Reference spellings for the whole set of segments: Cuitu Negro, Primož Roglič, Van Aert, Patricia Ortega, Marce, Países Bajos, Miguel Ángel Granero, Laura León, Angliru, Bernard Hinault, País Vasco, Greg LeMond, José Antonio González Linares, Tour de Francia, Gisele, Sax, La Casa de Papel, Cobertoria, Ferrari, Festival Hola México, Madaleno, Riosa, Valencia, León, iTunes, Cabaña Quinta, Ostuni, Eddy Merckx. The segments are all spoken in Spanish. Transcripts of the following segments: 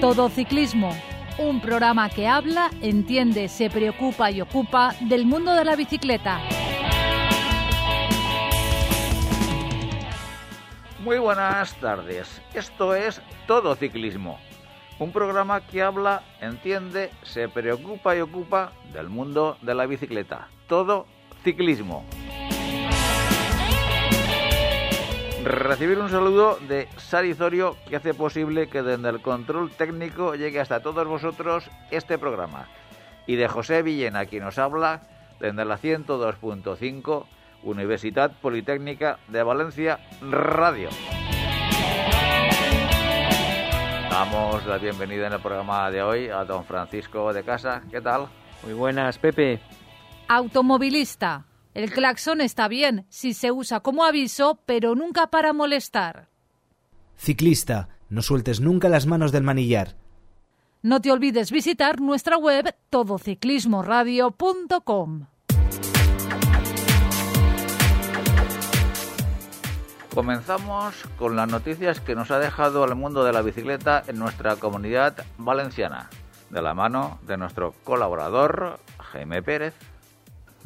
Todo Ciclismo, un programa que habla, entiende, se preocupa y ocupa del mundo de la bicicleta. Muy buenas tardes, esto es Todo Ciclismo, un programa que habla, entiende, se preocupa y ocupa del mundo de la bicicleta. Todo Ciclismo. Recibir un saludo de Sarizorio, que hace posible que desde el control técnico llegue hasta todos vosotros este programa. Y de José Villena, quien nos habla desde la 102.5, Universidad Politécnica de Valencia Radio. Damos la bienvenida en el programa de hoy a don Francisco de Casa. ¿Qué tal? Muy buenas, Pepe. Automovilista. El claxon está bien si se usa como aviso, pero nunca para molestar. Ciclista, no sueltes nunca las manos del manillar. No te olvides visitar nuestra web todociclismoradio.com. Comenzamos con las noticias que nos ha dejado el mundo de la bicicleta en nuestra comunidad valenciana, de la mano de nuestro colaborador Jaime Pérez.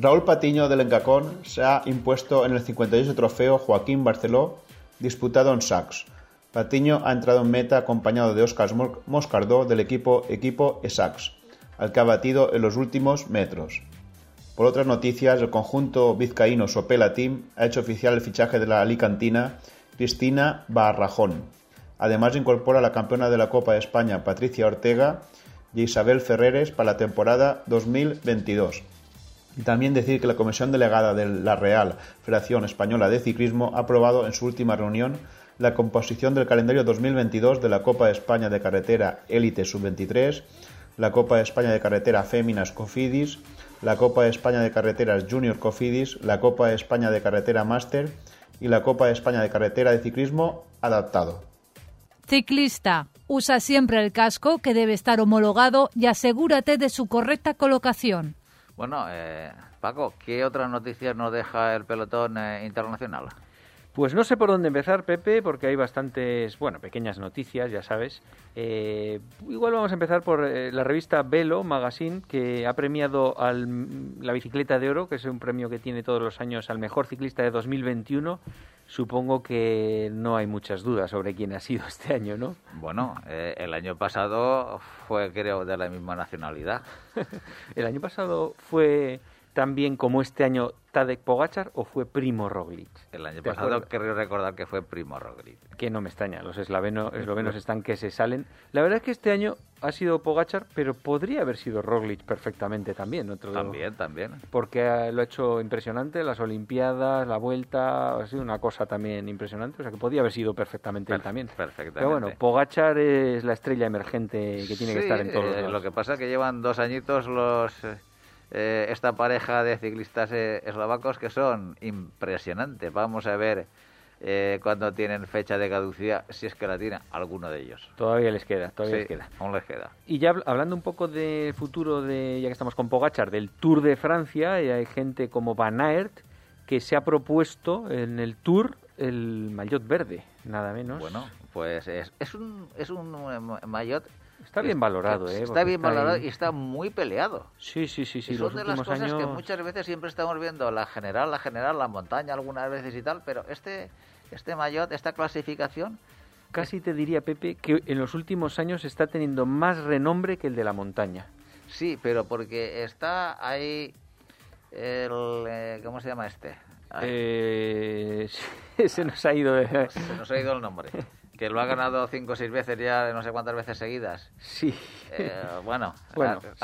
Raúl Patiño del Engacón se ha impuesto en el 58 Trofeo Joaquín Barceló, disputado en Sax. Patiño ha entrado en meta acompañado de Óscar Moscardó del equipo Sax, al que ha batido en los últimos metros. Por otras noticias, el conjunto vizcaíno Sopela Team ha hecho oficial el fichaje de la alicantina Cristina Barrajón. Además incorpora a la campeona de la Copa de España Patricia Ortega y Isabel Ferreres para la temporada 2022. Y también decir que la Comisión Delegada de la Real Federación Española de Ciclismo ha aprobado en su última reunión la composición del calendario 2022 de la Copa de España de Carretera Élite Sub-23, la Copa de España de Carretera Féminas Cofidis, la Copa de España de Carreteras Junior Cofidis, la Copa de España de Carretera Máster y la Copa de España de Carretera de Ciclismo Adaptado. Ciclista, usa siempre el casco, que debe estar homologado, y asegúrate de su correcta colocación. Bueno, Paco, ¿qué otras noticias nos deja el pelotón internacional? Pues no sé por dónde empezar, Pepe, porque hay bastantes, pequeñas noticias, ya sabes. Igual vamos a empezar por la revista Velo Magazine, que ha premiado la bicicleta de oro, que es un premio que tiene todos los años al mejor ciclista de 2021. Supongo que no hay muchas dudas sobre quién ha sido este año, ¿no? Bueno, el año pasado fue, creo, de la misma nacionalidad. ¿El año pasado fue también como este año Tadej Pogačar o fue Primož Roglič? El año pasado creo recordar que fue Primož Roglič. Que no me extraña, los eslovenos están que se salen. La verdad es que este año ha sido Pogačar, pero podría haber sido Roglič perfectamente también. También. Porque lo ha hecho impresionante, las Olimpiadas, la Vuelta, ha sido una cosa también impresionante. O sea, que podría haber sido perfectamente él también. Perfectamente. Pero bueno, Pogačar es la estrella emergente que tiene que estar en todos los lados. Lo que pasa es que llevan 2 añitos esta pareja de ciclistas eslovacos que son impresionantes. Vamos a ver cuándo tienen fecha de caducidad, si es que la tiene alguno de ellos. Todavía les queda. Y ya hablando un poco del futuro, ya que estamos con Pogačar, del Tour de Francia, y hay gente como Van Aert que se ha propuesto en el Tour el maillot verde, nada menos. Bueno, pues es un maillot. Está bien valorado, ¿eh? Está bien valorado y está muy peleado. Sí. Y son de las cosas que muchas veces siempre estamos viendo, la general, la montaña algunas veces y tal, pero este maillot, esta clasificación... Casi te diría, Pepe, que en los últimos años está teniendo más renombre que el de la montaña. Sí, pero porque está ahí el... ¿Cómo se llama este? Se nos ha ido el nombre. Que lo ha ganado 5 o 6 veces ya, no sé cuántas veces seguidas. Sí.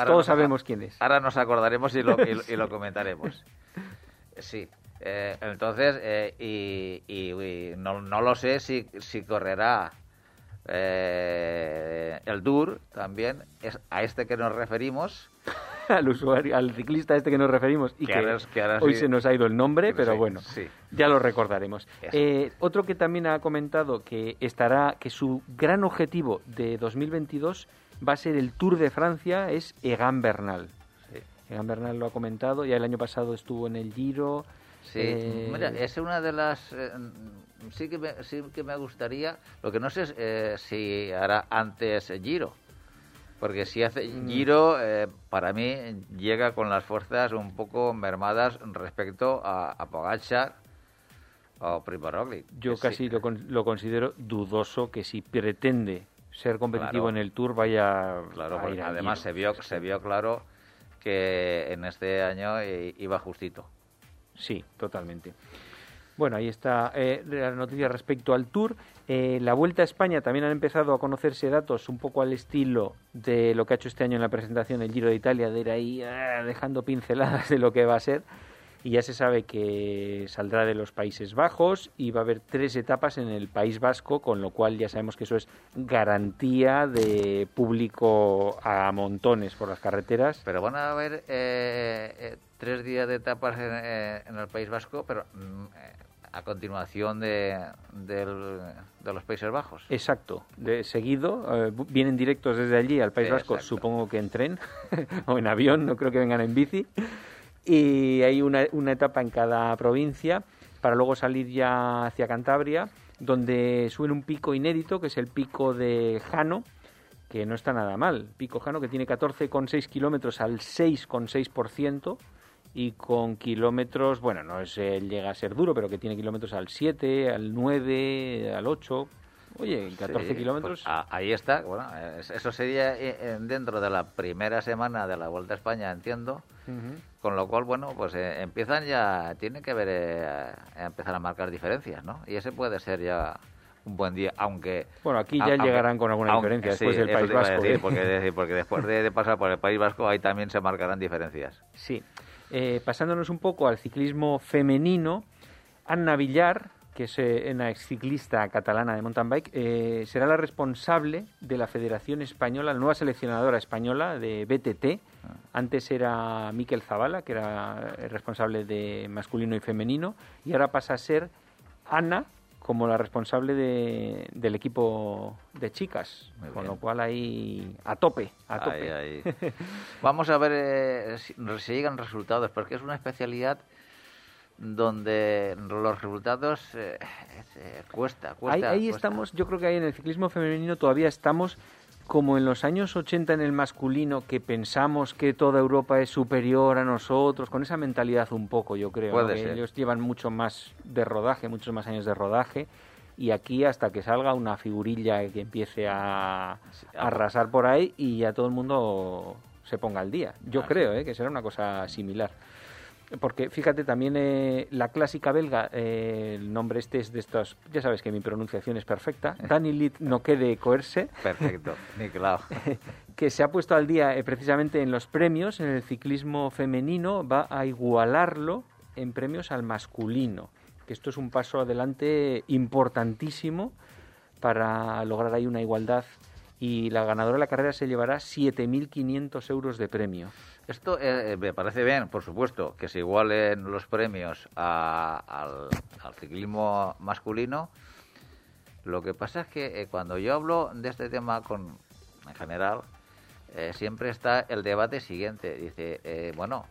Todos sabemos quién es. Ahora nos acordaremos y lo comentaremos. Sí. Entonces, no lo sé si correrá el Tour también, es a este que nos referimos. Al ciclista este que nos referimos y que ahora hoy sí. Se nos ha ido el nombre, pero sí, bueno, sí. Ya lo recordaremos. Otro que también ha comentado que su gran objetivo de 2022 va a ser el Tour de Francia es Egan Bernal. Sí. Egan Bernal lo ha comentado, ya el año pasado estuvo en el Giro. Sí, mira, es una de las sí que me gustaría, lo que no sé es si hará antes Giro, porque si hace Giro, para mí llega con las fuerzas un poco mermadas respecto a Pogačar o Primož Roglič. Yo casi sí lo considero dudoso que si pretende ser competitivo en el Tour vaya, claro, porque además Giro. Se vio claro que en este año iba justito. Sí, totalmente. Bueno, ahí está la noticia respecto al Tour. La Vuelta a España también han empezado a conocerse datos un poco al estilo de lo que ha hecho este año en la presentación del Giro de Italia, de ir ahí dejando pinceladas de lo que va a ser. Y ya se sabe que saldrá de los Países Bajos y va a haber 3 etapas en el País Vasco, con lo cual ya sabemos que eso es garantía de público a montones por las carreteras. Pero van a haber 3 días de etapas en el País Vasco, pero a continuación de los Países Bajos. Exacto, seguido, vienen directos desde allí al País Vasco, exacto. Supongo que en tren o en avión, no creo que vengan en bici. Y hay una etapa en cada provincia para luego salir ya hacia Cantabria, donde suben un pico inédito, que es el pico de Jano, que no está nada mal. Pico Jano, que tiene 14,6 kilómetros al 6,6%, y con kilómetros, bueno, no es, llega a ser duro, pero que tiene kilómetros al 7, al 9, al 8... Oye, 14 sí, kilómetros... Pues, ahí está, bueno, eso sería dentro de la primera semana de la Vuelta a España, entiendo, con lo cual, bueno, pues empiezan ya, tiene que haber, empezar a marcar diferencias, ¿no? Y ese puede ser ya un buen día, aunque... Bueno, aquí ya llegarán con alguna diferencia después del País Vasco. Decir, porque después de pasar por el País Vasco, ahí también se marcarán diferencias. Sí. Pasándonos un poco al ciclismo femenino, Anna Villar, que es una exciclista catalana de mountain bike, será la responsable de la Federación Española, la nueva seleccionadora española de BTT. Antes era Miquel Zabala, que era el responsable de masculino y femenino, y ahora pasa a ser Ana como la responsable del equipo de chicas. Muy con bien. Lo cual ahí a tope. Ahí. Vamos a ver si llegan resultados, porque es una especialidad donde los resultados cuesta. Ahí estamos, yo creo que ahí en el ciclismo femenino todavía estamos como en los años 80 en el masculino, que pensamos que toda Europa es superior a nosotros, con esa mentalidad un poco, yo creo. Puede ser. Ellos llevan mucho más de rodaje, muchos más años de rodaje, y aquí hasta que salga una figurilla que empiece a arrasar por ahí y ya todo el mundo se ponga al día. Yo creo que será una cosa similar. Porque, fíjate, también la clásica belga, el nombre este es de estos... Ya sabes que mi pronunciación es perfecta. Dani Lit no quede coerse. Perfecto, ni claro. Que se ha puesto al día precisamente en los premios, en el ciclismo femenino, va a igualarlo en premios al masculino. Que esto es un paso adelante importantísimo para lograr ahí una igualdad. Y la ganadora de la carrera se llevará 7.500 euros de premio. Esto me parece bien, por supuesto, que se igualen los premios al ciclismo masculino. Lo que pasa es que cuando yo hablo de este tema en general, siempre está el debate siguiente. Dice, bueno,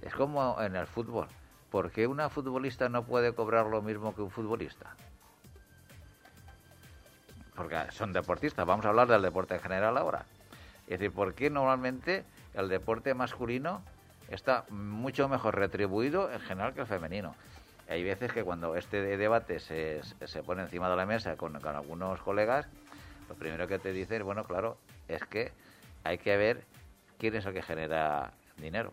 es como en el fútbol. ¿Por qué una futbolista no puede cobrar lo mismo que un futbolista? Porque son deportistas, vamos a hablar del deporte en general ahora. Es decir, ¿por qué normalmente el deporte masculino está mucho mejor retribuido en general que el femenino? Hay veces que cuando este debate se pone encima de la mesa con algunos colegas, lo primero que te dicen, bueno, claro, es que hay que ver quién es el que genera dinero.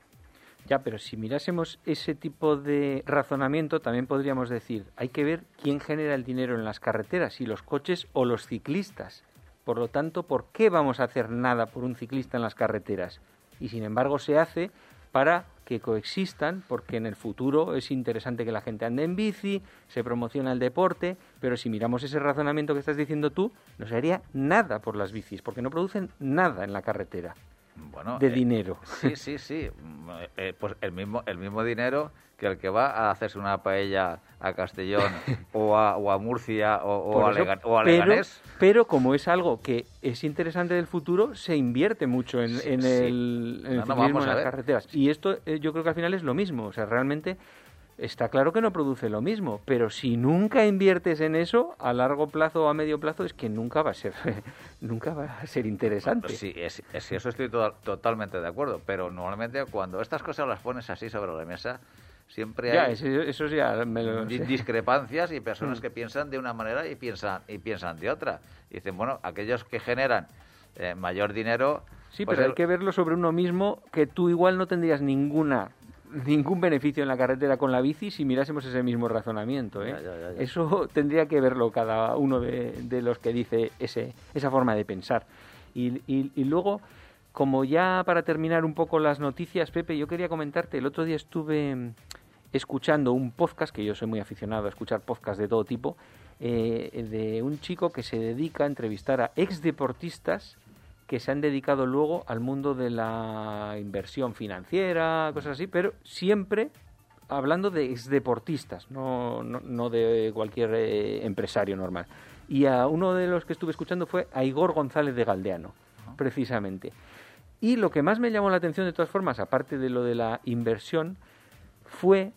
Ya, pero si mirásemos ese tipo de razonamiento, también podríamos decir, hay que ver quién genera el dinero en las carreteras, si los coches o los ciclistas. Por lo tanto, ¿por qué vamos a hacer nada por un ciclista en las carreteras? Y sin embargo se hace para que coexistan, porque en el futuro es interesante que la gente ande en bici, se promociona el deporte, pero si miramos ese razonamiento que estás diciendo tú, no se haría nada por las bicis, porque no producen nada en la carretera. Bueno, de dinero. Sí. Pues el mismo dinero que el que va a hacerse una paella a Castellón o a Murcia o a Leganés. Pero como es algo que es interesante del futuro, se invierte mucho en el ciclismo, en las carreteras. Y esto yo creo que al final es lo mismo. O sea, realmente está claro que no produce lo mismo, pero si nunca inviertes en eso, a largo plazo o a medio plazo, es que nunca va a ser interesante. Sí, es eso estoy totalmente de acuerdo, pero normalmente cuando estas cosas las pones así sobre la mesa, siempre hay discrepancias y personas que piensan de una manera y piensan de otra. Y dicen, bueno, aquellos que generan mayor dinero... Sí, pues pero hay que verlo sobre uno mismo, que tú igual no tendrías ningún beneficio en la carretera con la bici si mirásemos ese mismo razonamiento, ¿eh? Ya. Eso tendría que verlo cada uno de los que dice esa forma de pensar. Y luego, como ya para terminar un poco las noticias, Pepe, yo quería comentarte, el otro día estuve escuchando un podcast, que yo soy muy aficionado a escuchar podcasts de todo tipo, de un chico que se dedica a entrevistar a exdeportistas que se han dedicado luego al mundo de la inversión financiera, cosas así, pero siempre hablando de exdeportistas, no de cualquier empresario normal. Y a uno de los que estuve escuchando fue a Igor González de Galdeano, precisamente. Y lo que más me llamó la atención, de todas formas, aparte de lo de la inversión, fue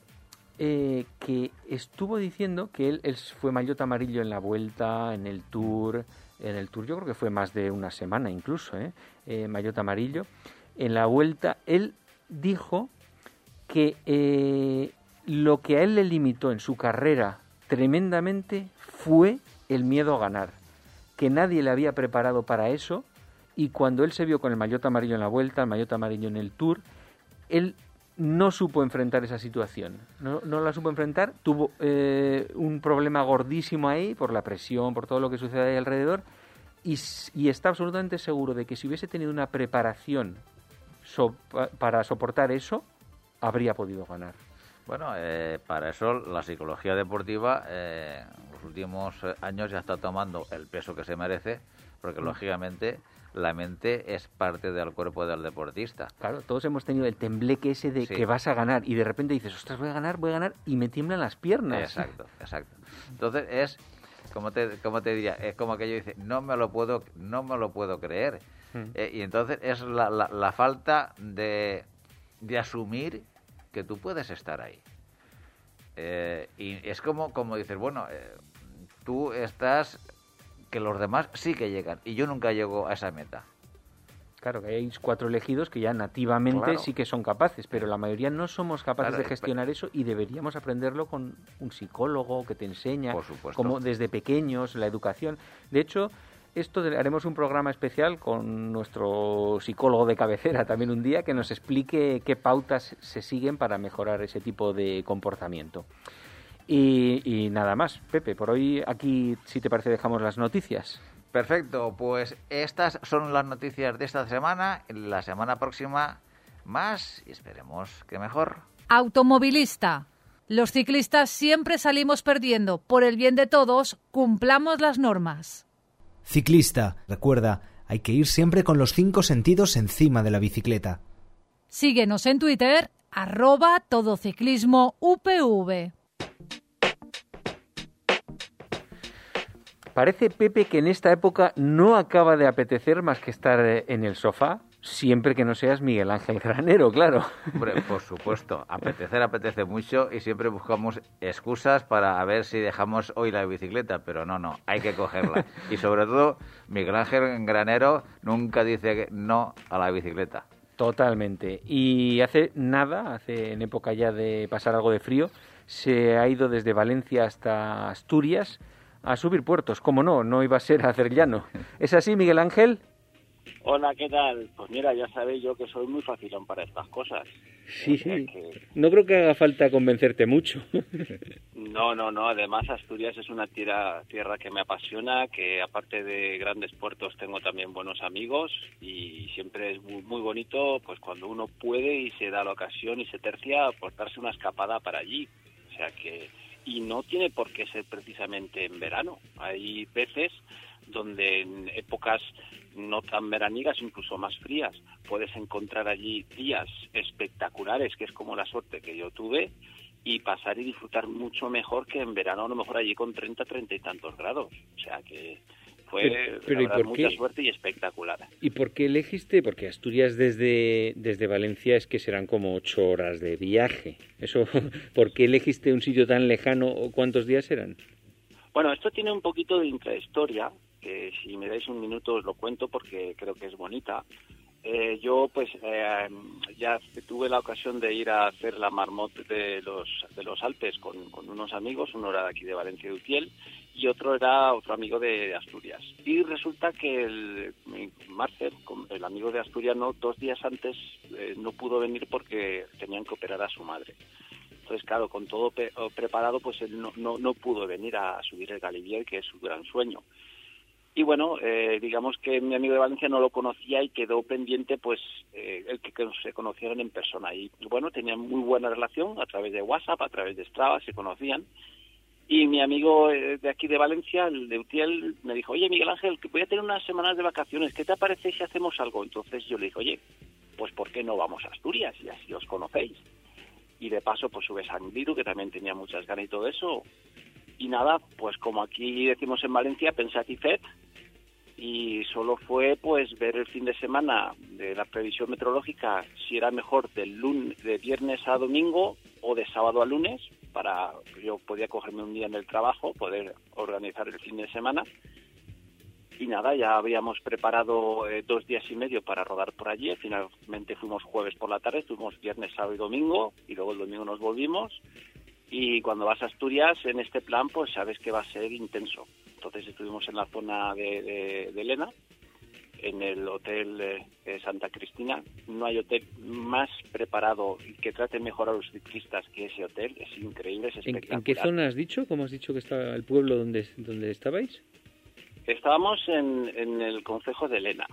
que estuvo diciendo que él fue maillot amarillo en la Vuelta, en el Tour... En el Tour yo creo que fue más de una semana incluso, maillot amarillo. En la Vuelta él dijo que lo que a él le limitó en su carrera tremendamente fue el miedo a ganar, que nadie le había preparado para eso, y cuando él se vio con el maillot amarillo en la Vuelta, el maillot amarillo en el Tour, él no supo enfrentar esa situación, no la supo enfrentar, tuvo un problema gordísimo ahí por la presión, por todo lo que sucede ahí alrededor, y está absolutamente seguro de que si hubiese tenido una preparación para soportar eso, habría podido ganar. Bueno, para eso la psicología deportiva en los últimos años ya está tomando el peso que se merece, porque lógicamente... La mente es parte del cuerpo del deportista. Claro, todos hemos tenido el tembleque ese de que vas a ganar y de repente dices, ostras, voy a ganar y me tiemblan las piernas. Exacto. Entonces es, como te diría, es como que yo dice, no me lo puedo creer. Y entonces es la falta de asumir que tú puedes estar ahí. Y es como dices, bueno, tú estás... que los demás sí que llegan, y yo nunca llego a esa meta. Claro, que hay 4 elegidos que ya nativamente sí que son capaces, pero la mayoría no somos capaces de gestionar eso, y deberíamos aprenderlo con un psicólogo que te enseña, por supuesto, como desde pequeños, la educación. De hecho, haremos un programa especial con nuestro psicólogo de cabecera también un día, que nos explique qué pautas se siguen para mejorar ese tipo de comportamiento. Y nada más, Pepe, por hoy aquí, si te parece, dejamos las noticias. Perfecto, pues estas son las noticias de esta semana. La semana próxima más, y esperemos que mejor. Automovilista. Los ciclistas siempre salimos perdiendo. Por el bien de todos, cumplamos las normas. Ciclista, recuerda, hay que ir siempre con los 5 sentidos encima de la bicicleta. Síguenos en Twitter, @todociclismoupv. Parece, Pepe, que en esta época no acaba de apetecer más que estar en el sofá, siempre que no seas Miguel Ángel Granero, claro. Hombre, por supuesto, apetece mucho, y siempre buscamos excusas para a ver si dejamos hoy la bicicleta, pero no, hay que cogerla. Y sobre todo, Miguel Ángel Granero nunca dice no a la bicicleta. Totalmente. Y hace en época ya de pasar algo de frío, se ha ido desde Valencia hasta Asturias a subir puertos, como no iba a ser a hacer llano. ¿Es así, Miguel Ángel? Hola, ¿qué tal? Pues mira, ya sabéis yo que soy muy facilón para estas cosas. Sí. Que... No creo que haga falta convencerte mucho. No. Además, Asturias es una tierra que me apasiona, que aparte de grandes puertos tengo también buenos amigos, y siempre es muy, muy bonito, pues cuando uno puede y se da la ocasión y se tercia, pues darse una escapada para allí. O sea que... Y no tiene por qué ser precisamente en verano. Hay veces donde en épocas no tan veranigas, incluso más frías, puedes encontrar allí días espectaculares, que es como la suerte que yo tuve, y pasar y disfrutar mucho mejor que en verano, a lo mejor allí con 30 y tantos grados. O sea que Fue mucha suerte y espectacular. ¿Y por qué elegiste? Porque Asturias desde Valencia es que serán como 8 horas de viaje. Eso, ¿por qué elegiste un sitio tan lejano? ¿Cuántos días eran? Bueno, esto tiene un poquito de intrahistoria, que si me dais un minuto os lo cuento porque creo que es bonita. Yo pues ya tuve la ocasión de ir a hacer la marmota de los Alpes con unos amigos. Uno era de aquí de Valencia, de Utiel, y otro era otro amigo de Asturias. Y resulta que Marcel, el amigo de Asturias, no, 2 días antes no pudo venir porque tenían que operar a su madre. Entonces, claro, con todo preparado, pues él no pudo venir a subir el Galibier, que es su gran sueño. Y bueno, digamos que mi amigo de Valencia no lo conocía y quedó pendiente pues el que se conocieran en persona. Y bueno, tenían muy buena relación a través de WhatsApp, a través de Strava, se conocían. Y mi amigo de aquí de Valencia, el de Utiel, me dijo: oye, Miguel Ángel, que voy a tener unas semanas de vacaciones, ¿qué te parece si hacemos algo? Entonces yo le dije: oye, pues ¿por qué no vamos a Asturias? Y así os conocéis. Y de paso pues subes a Angliru, que también tenía muchas ganas y todo eso. Y nada, pues como aquí decimos en Valencia, pensad y fed. Y solo fue pues ver el fin de semana de la previsión meteorológica, si era mejor de viernes a domingo o de sábado a lunes, para yo podía cogerme un día en el trabajo, poder organizar el fin de semana. Y nada, ya habíamos preparado 2 días y medio para rodar por allí. Finalmente fuimos jueves por la tarde, estuvimos viernes, sábado y domingo, y luego el domingo nos volvimos. Y cuando vas a Asturias, en este plan, pues sabes que va a ser intenso. Entonces estuvimos en la zona de Lena, en el hotel Santa Cristina. No hay hotel más preparado y que trate mejor a los ciclistas que ese hotel. Es increíble, es espectacular. ¿En qué zona has dicho? ¿Cómo has dicho que estaba el pueblo donde estabais? Estábamos en el concejo de Lena.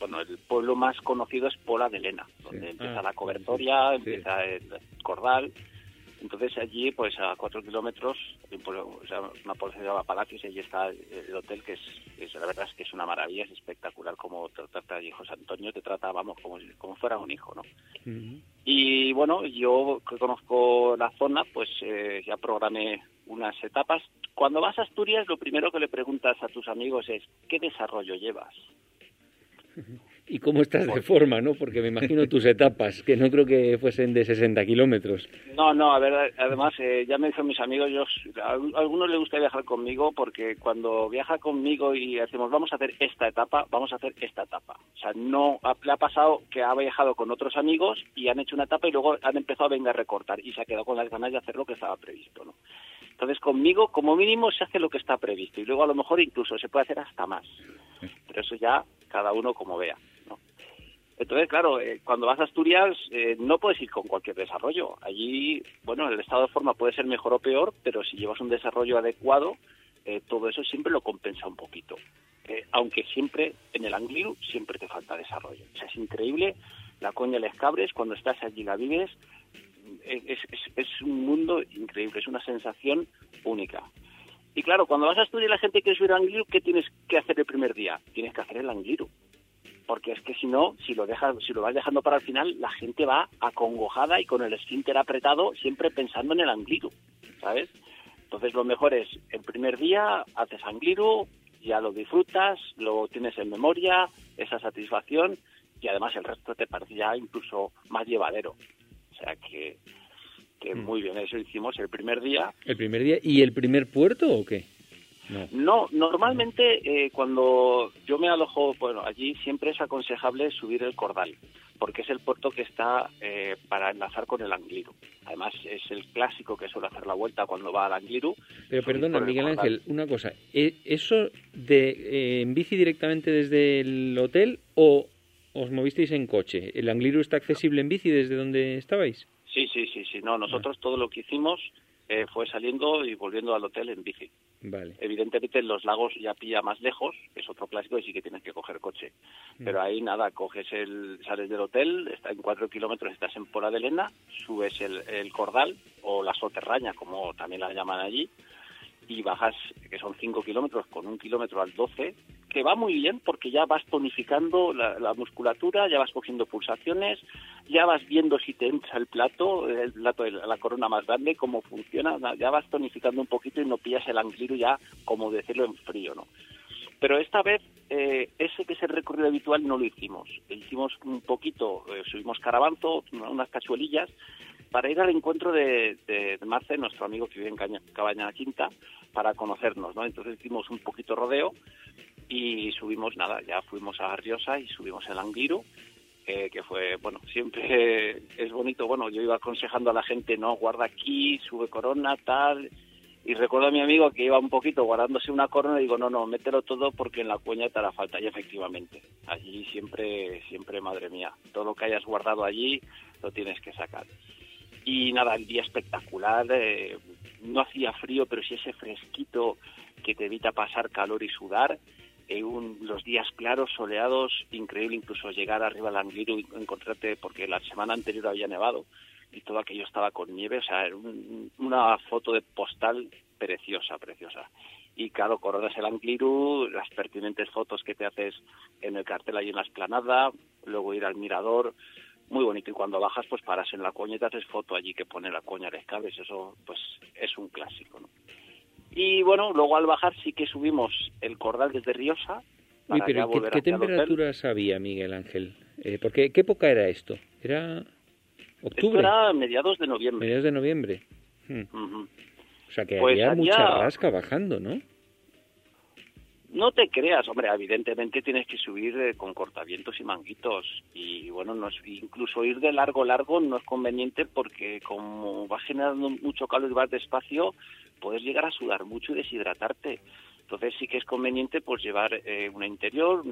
Bueno, el pueblo más conocido es Pola de Lena, donde empieza la Cobertoria, empieza el Cordal. Entonces allí, pues a 4 kilómetros, o sea, una población de Palacios, y allí está el hotel, que es la verdad es que es una maravilla, es espectacular como te trata allí José Antonio, te trata, vamos, como fuera un hijo, ¿no? Uh-huh. Y bueno, yo que conozco la zona, pues ya programé unas etapas. Cuando vas a Asturias, lo primero que le preguntas a tus amigos es: ¿qué desarrollo llevas? Uh-huh. ¿Y cómo estás de forma, no? Porque me imagino tus etapas, que no creo que fuesen de 60 kilómetros. No, a ver, además, ya me dicen mis amigos, a algunos les gusta viajar conmigo, porque cuando viaja conmigo y decimos, vamos a hacer esta etapa. O sea, no le ha pasado que ha viajado con otros amigos y han hecho una etapa y luego han empezado a venir a recortar y se ha quedado con las ganas de hacer lo que estaba previsto, ¿no? Entonces, conmigo, como mínimo, se hace lo que está previsto y luego a lo mejor incluso se puede hacer hasta más. Pero eso ya cada uno como vea, ¿no? Entonces, claro, cuando vas a Asturias no puedes ir con cualquier desarrollo. Allí, bueno, el estado de forma puede ser mejor o peor, pero si llevas un desarrollo adecuado, todo eso siempre lo compensa un poquito. Aunque siempre, en el Angliru, siempre te falta desarrollo. O sea, es increíble, la coña les cabres, cuando estás allí la vives. Es un mundo increíble, es una sensación única. Y claro, cuando vas a estudiar, la gente quiere subir al Angliru, ¿qué tienes que hacer el primer día? Tienes que hacer el Angliru, porque es que si no, si lo vas dejando para el final, la gente va acongojada y con el esfínter apretado, siempre pensando en el Angliru, ¿sabes? Entonces lo mejor es, el primer día haces Angliru, ya lo disfrutas, lo tienes en memoria, esa satisfacción, y además el resto te parece ya incluso más llevadero. O sea que muy bien, eso hicimos el primer día. ¿El primer día? ¿Y el primer puerto o qué? No, normalmente cuando yo me alojo, bueno, allí siempre es aconsejable subir el Cordal, porque es el puerto que está para enlazar con el Angliru. Además, es el clásico que suele hacer la vuelta cuando va al Angliru. Pero perdona, Miguel Ángel, una cosa. ¿Eso de en bici directamente desde el hotel o...? ¿Os movisteis en coche? ¿El Angliru está accesible en bici desde donde estabais? Sí. No, nosotros todo lo que hicimos fue saliendo y volviendo al hotel en bici. Vale. Evidentemente en los lagos ya pilla más lejos, es otro clásico y sí que tienes que coger coche. Pero ahí nada, sales del hotel, está en 4 kilómetros, estás en Pola de Lena, subes el Cordal o la Soterraña, como también la llaman allí, y bajas, que son 5 kilómetros, con 1 kilómetro al 12, que va muy bien porque ya vas tonificando la musculatura, ya vas cogiendo pulsaciones, ya vas viendo si te entra el plato de la corona más grande, cómo funciona, ya vas tonificando un poquito y no pillas el Angliru ya, como decirlo, en frío, ¿no? Pero esta vez ese que es el recorrido habitual no lo hicimos. Hicimos un poquito, subimos Caravanzo, unas cachuelillas, para ir al encuentro de Marce, nuestro amigo que vive en Cabaña Quinta, para conocernos, ¿no? Entonces hicimos un poquito rodeo y subimos, nada, ya fuimos a Riosa y subimos el Angliru, que fue, bueno, siempre es bonito. Bueno, yo iba aconsejando a la gente, no, guarda aquí, sube Corona, tal... Y recuerdo a mi amigo que iba un poquito guardándose una corona y digo, no, mételo todo porque en la cuña te hará falta. Y efectivamente, allí siempre, madre mía, todo lo que hayas guardado allí lo tienes que sacar. Y nada, el día espectacular, no hacía frío, pero sí ese fresquito que te evita pasar calor y sudar. Los días claros, soleados, increíble, incluso llegar arriba al Angliru y encontrarte, porque la semana anterior había nevado, y todo aquello estaba con nieve, o sea, era una foto de postal preciosa, preciosa. Y claro, coronas el Angliru, las pertinentes fotos que te haces en el cartel ahí en la explanada, luego ir al mirador, muy bonito. Y cuando bajas, pues paras en la coña y te haces foto allí que pone la coña de escabes, eso pues es un clásico, ¿no? Y bueno, luego al bajar sí que subimos el Cordal desde Riosa. Uy, pero ¿qué temperaturas había, Miguel Ángel? Porque ¿qué época era esto? Era... ¿Octubre? Esto era mediados de noviembre. Mediados de noviembre. Uh-huh. O sea que pues había mucha rasca bajando, ¿no? No te creas, hombre, evidentemente tienes que subir con cortavientos y manguitos. Y bueno, incluso ir de largo no es conveniente porque como va generando mucho calor y vas despacio, puedes llegar a sudar mucho y deshidratarte. Entonces sí que es conveniente pues llevar un interior,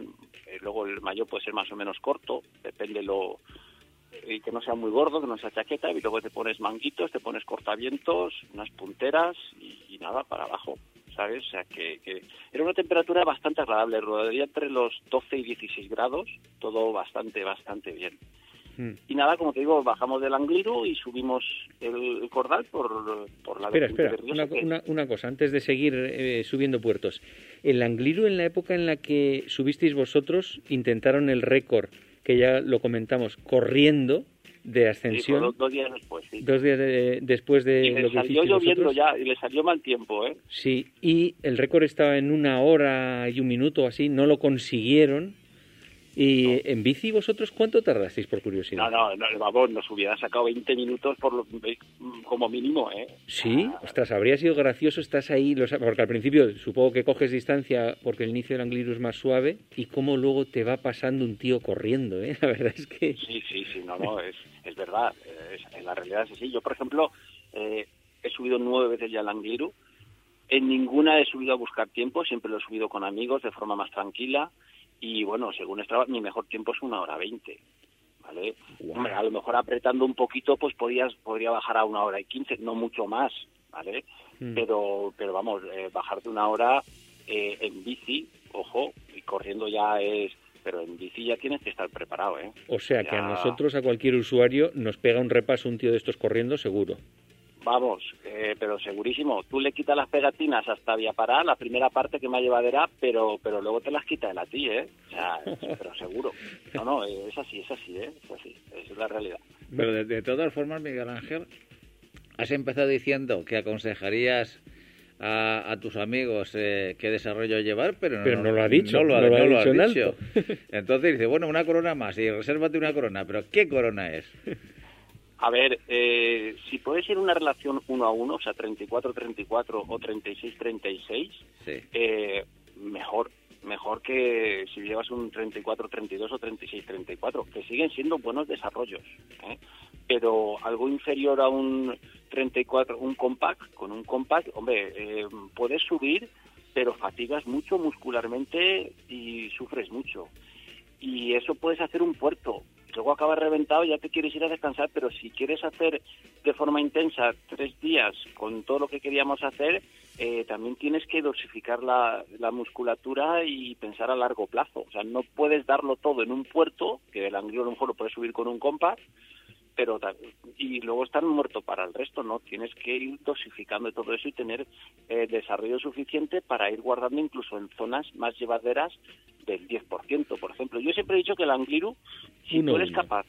luego el maillot puede ser más o menos corto, depende lo... y que no sea muy gordo, que no sea chaqueta, y luego te pones manguitos, te pones cortavientos, unas punteras y nada, para abajo, ¿sabes? O sea, que era una temperatura bastante agradable, rodaría entre los 12 y 16 grados, todo bastante bien. Y nada, como te digo, bajamos del Angliru y subimos el Cordal por la... Espera, una cosa, antes de seguir subiendo puertos. El Angliru, en la época en la que subisteis vosotros, intentaron el récord, que ya lo comentamos, corriendo de ascensión. Sí, dos días después, sí. 2 días después de lo que hicisteis vosotros. Y le salió lloviendo ya, y le salió mal tiempo, ¿eh? Sí, y el récord estaba en 1 hora y 1 minuto o así, no lo consiguieron. ¿Y no, en bici vosotros cuánto tardasteis, por curiosidad? No, el babón nos hubiera sacado 20 minutos como mínimo, ¿eh? Sí, ostras, habría sido gracioso, estás ahí, porque al principio supongo que coges distancia porque el inicio del Angliru es más suave, y cómo luego te va pasando un tío corriendo, ¿eh? La verdad es que... Sí, no, es verdad, en la realidad es así. Yo, por ejemplo, he subido 9 veces ya el Angliru, en ninguna he subido a buscar tiempo, siempre lo he subido con amigos de forma más tranquila. Y bueno, según Strava, mi mejor tiempo es 1 hora 20, ¿vale? Wow. A lo mejor apretando un poquito, pues podría bajar a 1 hora y 15, no mucho más, ¿vale? Pero vamos, bajar de 1 hora en bici, ojo, y corriendo ya es... Pero en bici ya tienes que estar preparado, ¿eh? O sea, ya... que a nosotros, a cualquier usuario, nos pega un repaso un tío de estos corriendo, seguro. Vamos, pero segurísimo. Tú le quitas las pegatinas hasta Viapará, la primera parte que me llevadera, pero luego te las quita él a ti, ¿eh? O sea, pero seguro. No, es así, ¿eh? Es así, es la realidad. Pero de todas formas, Miguel Ángel, has empezado diciendo que aconsejarías a tus amigos qué desarrollo llevar, pero no lo ha dicho. No lo ha dicho. Entonces dice, bueno, una corona más, y resérvate una corona, pero ¿qué corona es? A ver, si puedes ir una relación 1-1, o sea, 34-34 o 36-36, sí, mejor que si llevas un 34-32 o 36-34, que siguen siendo buenos desarrollos, ¿eh? Pero algo inferior a un 34, con un compact, hombre, puedes subir, pero fatigas mucho muscularmente y sufres mucho. Y eso puedes hacer un puerto. Luego acabas reventado, ya te quieres ir a descansar, pero si quieres hacer de forma intensa 3 días con todo lo que queríamos hacer, también tienes que dosificar la musculatura y pensar a largo plazo. O sea, no puedes darlo todo en un puerto, que el Angliru a lo mejor lo puedes subir con un compás, pero y luego estar muerto para el resto, ¿no? Tienes que ir dosificando todo eso y tener desarrollo suficiente para ir guardando incluso en zonas más llevaderas del 10%, por ejemplo. Yo siempre he dicho que el Angliru, si tú eres capaz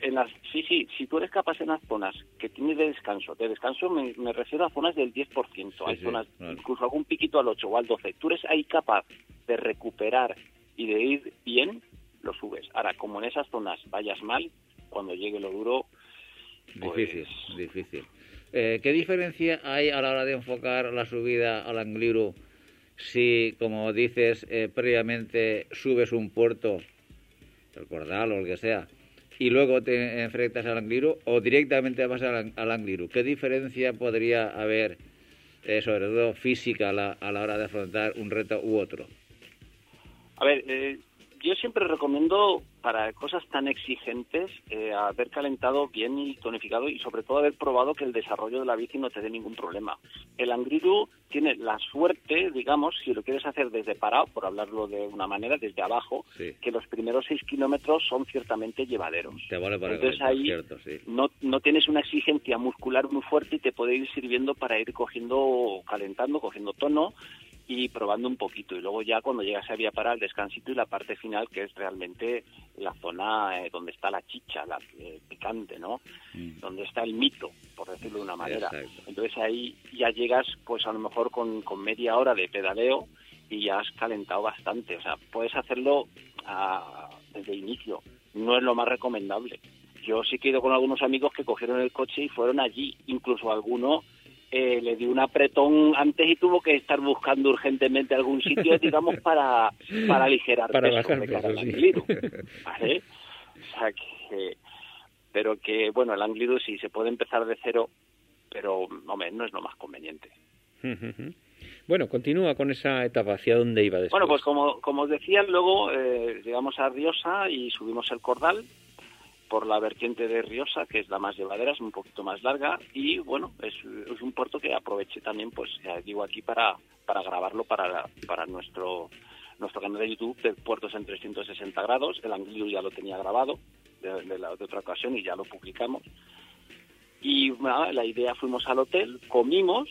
en las zonas que tienes de descanso me refiero a zonas del 10%, sí, hay zonas, claro, incluso algún piquito al 8 o al 12, tú eres ahí capaz de recuperar y de ir bien, lo subes. Ahora, como en esas zonas vayas mal, cuando llegue lo duro, pues... Difícil. ¿Qué diferencia hay a la hora de enfocar la subida al Angliru si, como dices, previamente subes un puerto, el Cordal o el que sea, y luego te enfrentas al Angliru o directamente vas al Angliru? ¿Qué diferencia podría haber, sobre todo física, a la hora de afrontar un reto u otro? A ver, yo siempre recomiendo para cosas tan exigentes haber calentado bien y tonificado y sobre todo haber probado que el desarrollo de la bici no te dé ningún problema. El Angliru tiene la suerte, digamos, si lo quieres hacer desde parado, por hablarlo de una manera, desde abajo, sí, que los primeros 6 kilómetros son ciertamente llevaderos. Te vale para entonces ahí cierto, sí, no tienes una exigencia muscular muy fuerte y te puede ir sirviendo para ir cogiendo, calentando, cogiendo tono y probando un poquito, y luego ya cuando llegas a vía para el descansito y la parte final, que es realmente la zona donde está la chicha, la picante, ¿no? Donde está el mito, por decirlo de una manera. Exacto. Entonces ahí ya llegas, pues a lo mejor con media hora de pedaleo y ya has calentado bastante. O sea, puedes hacerlo desde el inicio, no es lo más recomendable. Yo sí que he ido con algunos amigos que cogieron el coche y fueron allí, incluso alguno le dio un apretón antes y tuvo que estar buscando urgentemente algún sitio, digamos, para aligerar peso de cara al Angliru, ¿vale? O sea que... Pero que, bueno, el Angliru sí se puede empezar de cero, pero no es lo más conveniente. Bueno, continúa con esa etapa, ¿hacia dónde iba después? Bueno, pues como os decía, luego llegamos a Riosa y subimos el Cordal por la vertiente de Riosa, que es la más llevadera, es un poquito más larga, y bueno, es un puerto que aproveché también, pues digo aquí para grabarlo para nuestro canal de YouTube de Puertos en 360 grados. El Angliru ya lo tenía grabado de otra ocasión y ya lo publicamos. Y bueno, la idea, fuimos al hotel, comimos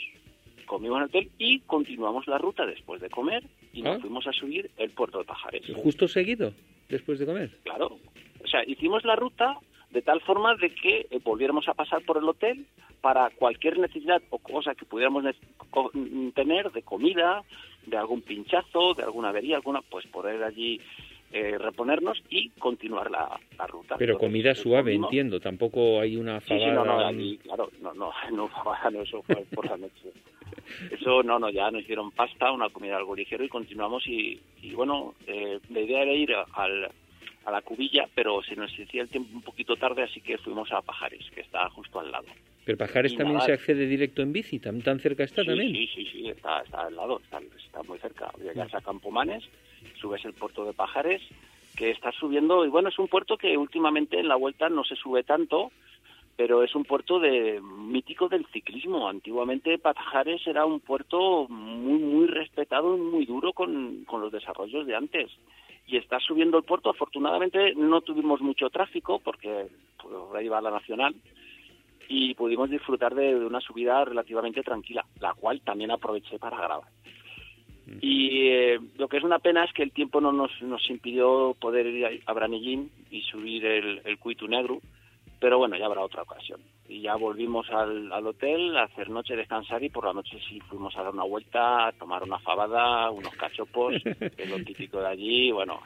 en el hotel y continuamos la ruta después de comer y nos fuimos a subir el puerto de Pajares. ¿Justo seguido, después de comer? Claro. O sea, hicimos la ruta de tal forma de que volviéramos a pasar por el hotel para cualquier necesidad o cosa que pudiéramos tener de comida, de algún pinchazo, de alguna avería, pues poder allí reponernos y continuar la ruta. Pero entonces, comida suave, entiendo, tampoco hay una fabada... No, eso fue por la noche. Eso ya nos hicieron pasta, una comida algo ligero y continuamos y bueno, la idea era ir a la Cubilla, pero se nos hacía el tiempo un poquito tarde, así que fuimos a Pajares, que está justo al lado. ¿Pero Pajares también se accede directo en bici? ¿Tan cerca está también? Sí, está al lado, está muy cerca. Llegas a Campomanes, subes el puerto de Pajares, que estás subiendo, y bueno, es un puerto que últimamente en la Vuelta no se sube tanto, pero es un puerto mítico del ciclismo. Antiguamente Pajares era un puerto muy, muy respetado y muy duro con los desarrollos de antes. Y está subiendo el puerto, afortunadamente no tuvimos mucho tráfico porque por ahí va la Nacional y pudimos disfrutar de una subida relativamente tranquila, la cual también aproveché para grabar. Y lo que es una pena es que el tiempo no nos impidió poder ir a Branellín y subir el Cuitu Negro, pero bueno, ya habrá otra ocasión. Y ya volvimos al hotel a hacer noche, descansar, y por la noche sí fuimos a dar una vuelta, a tomar una fabada, unos cachopos, que es lo típico de allí, bueno,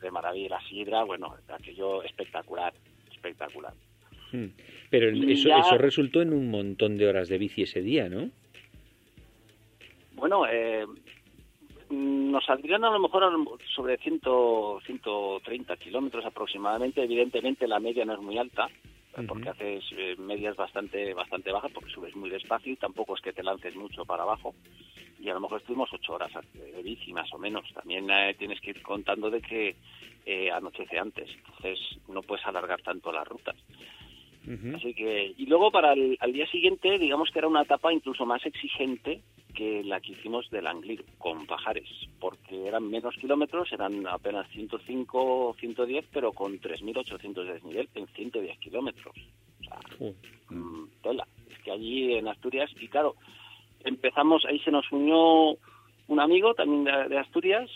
de maravilla, la sidra, bueno, aquello espectacular. Pero eso resultó en un montón de horas de bici ese día, ¿no? Bueno, nos saldrían a lo mejor sobre 130 kilómetros aproximadamente. Evidentemente la media no es muy alta, porque haces medias bastante bajas, porque subes muy despacio y tampoco es que te lances mucho para abajo. Y a lo mejor estuvimos 8 horas de bici, más o menos. También tienes que ir contando de que anochece antes, entonces no puedes alargar tanto las rutas. Así que, y luego para al día siguiente, digamos que era una etapa incluso más exigente que la que hicimos del Angliru con Pajares, porque eran menos kilómetros, eran apenas 105 o 110, pero con 3.800 de desnivel en 110 kilómetros. O sea, tela. Es que allí en Asturias, y claro, empezamos, ahí se nos unió un amigo también de Asturias,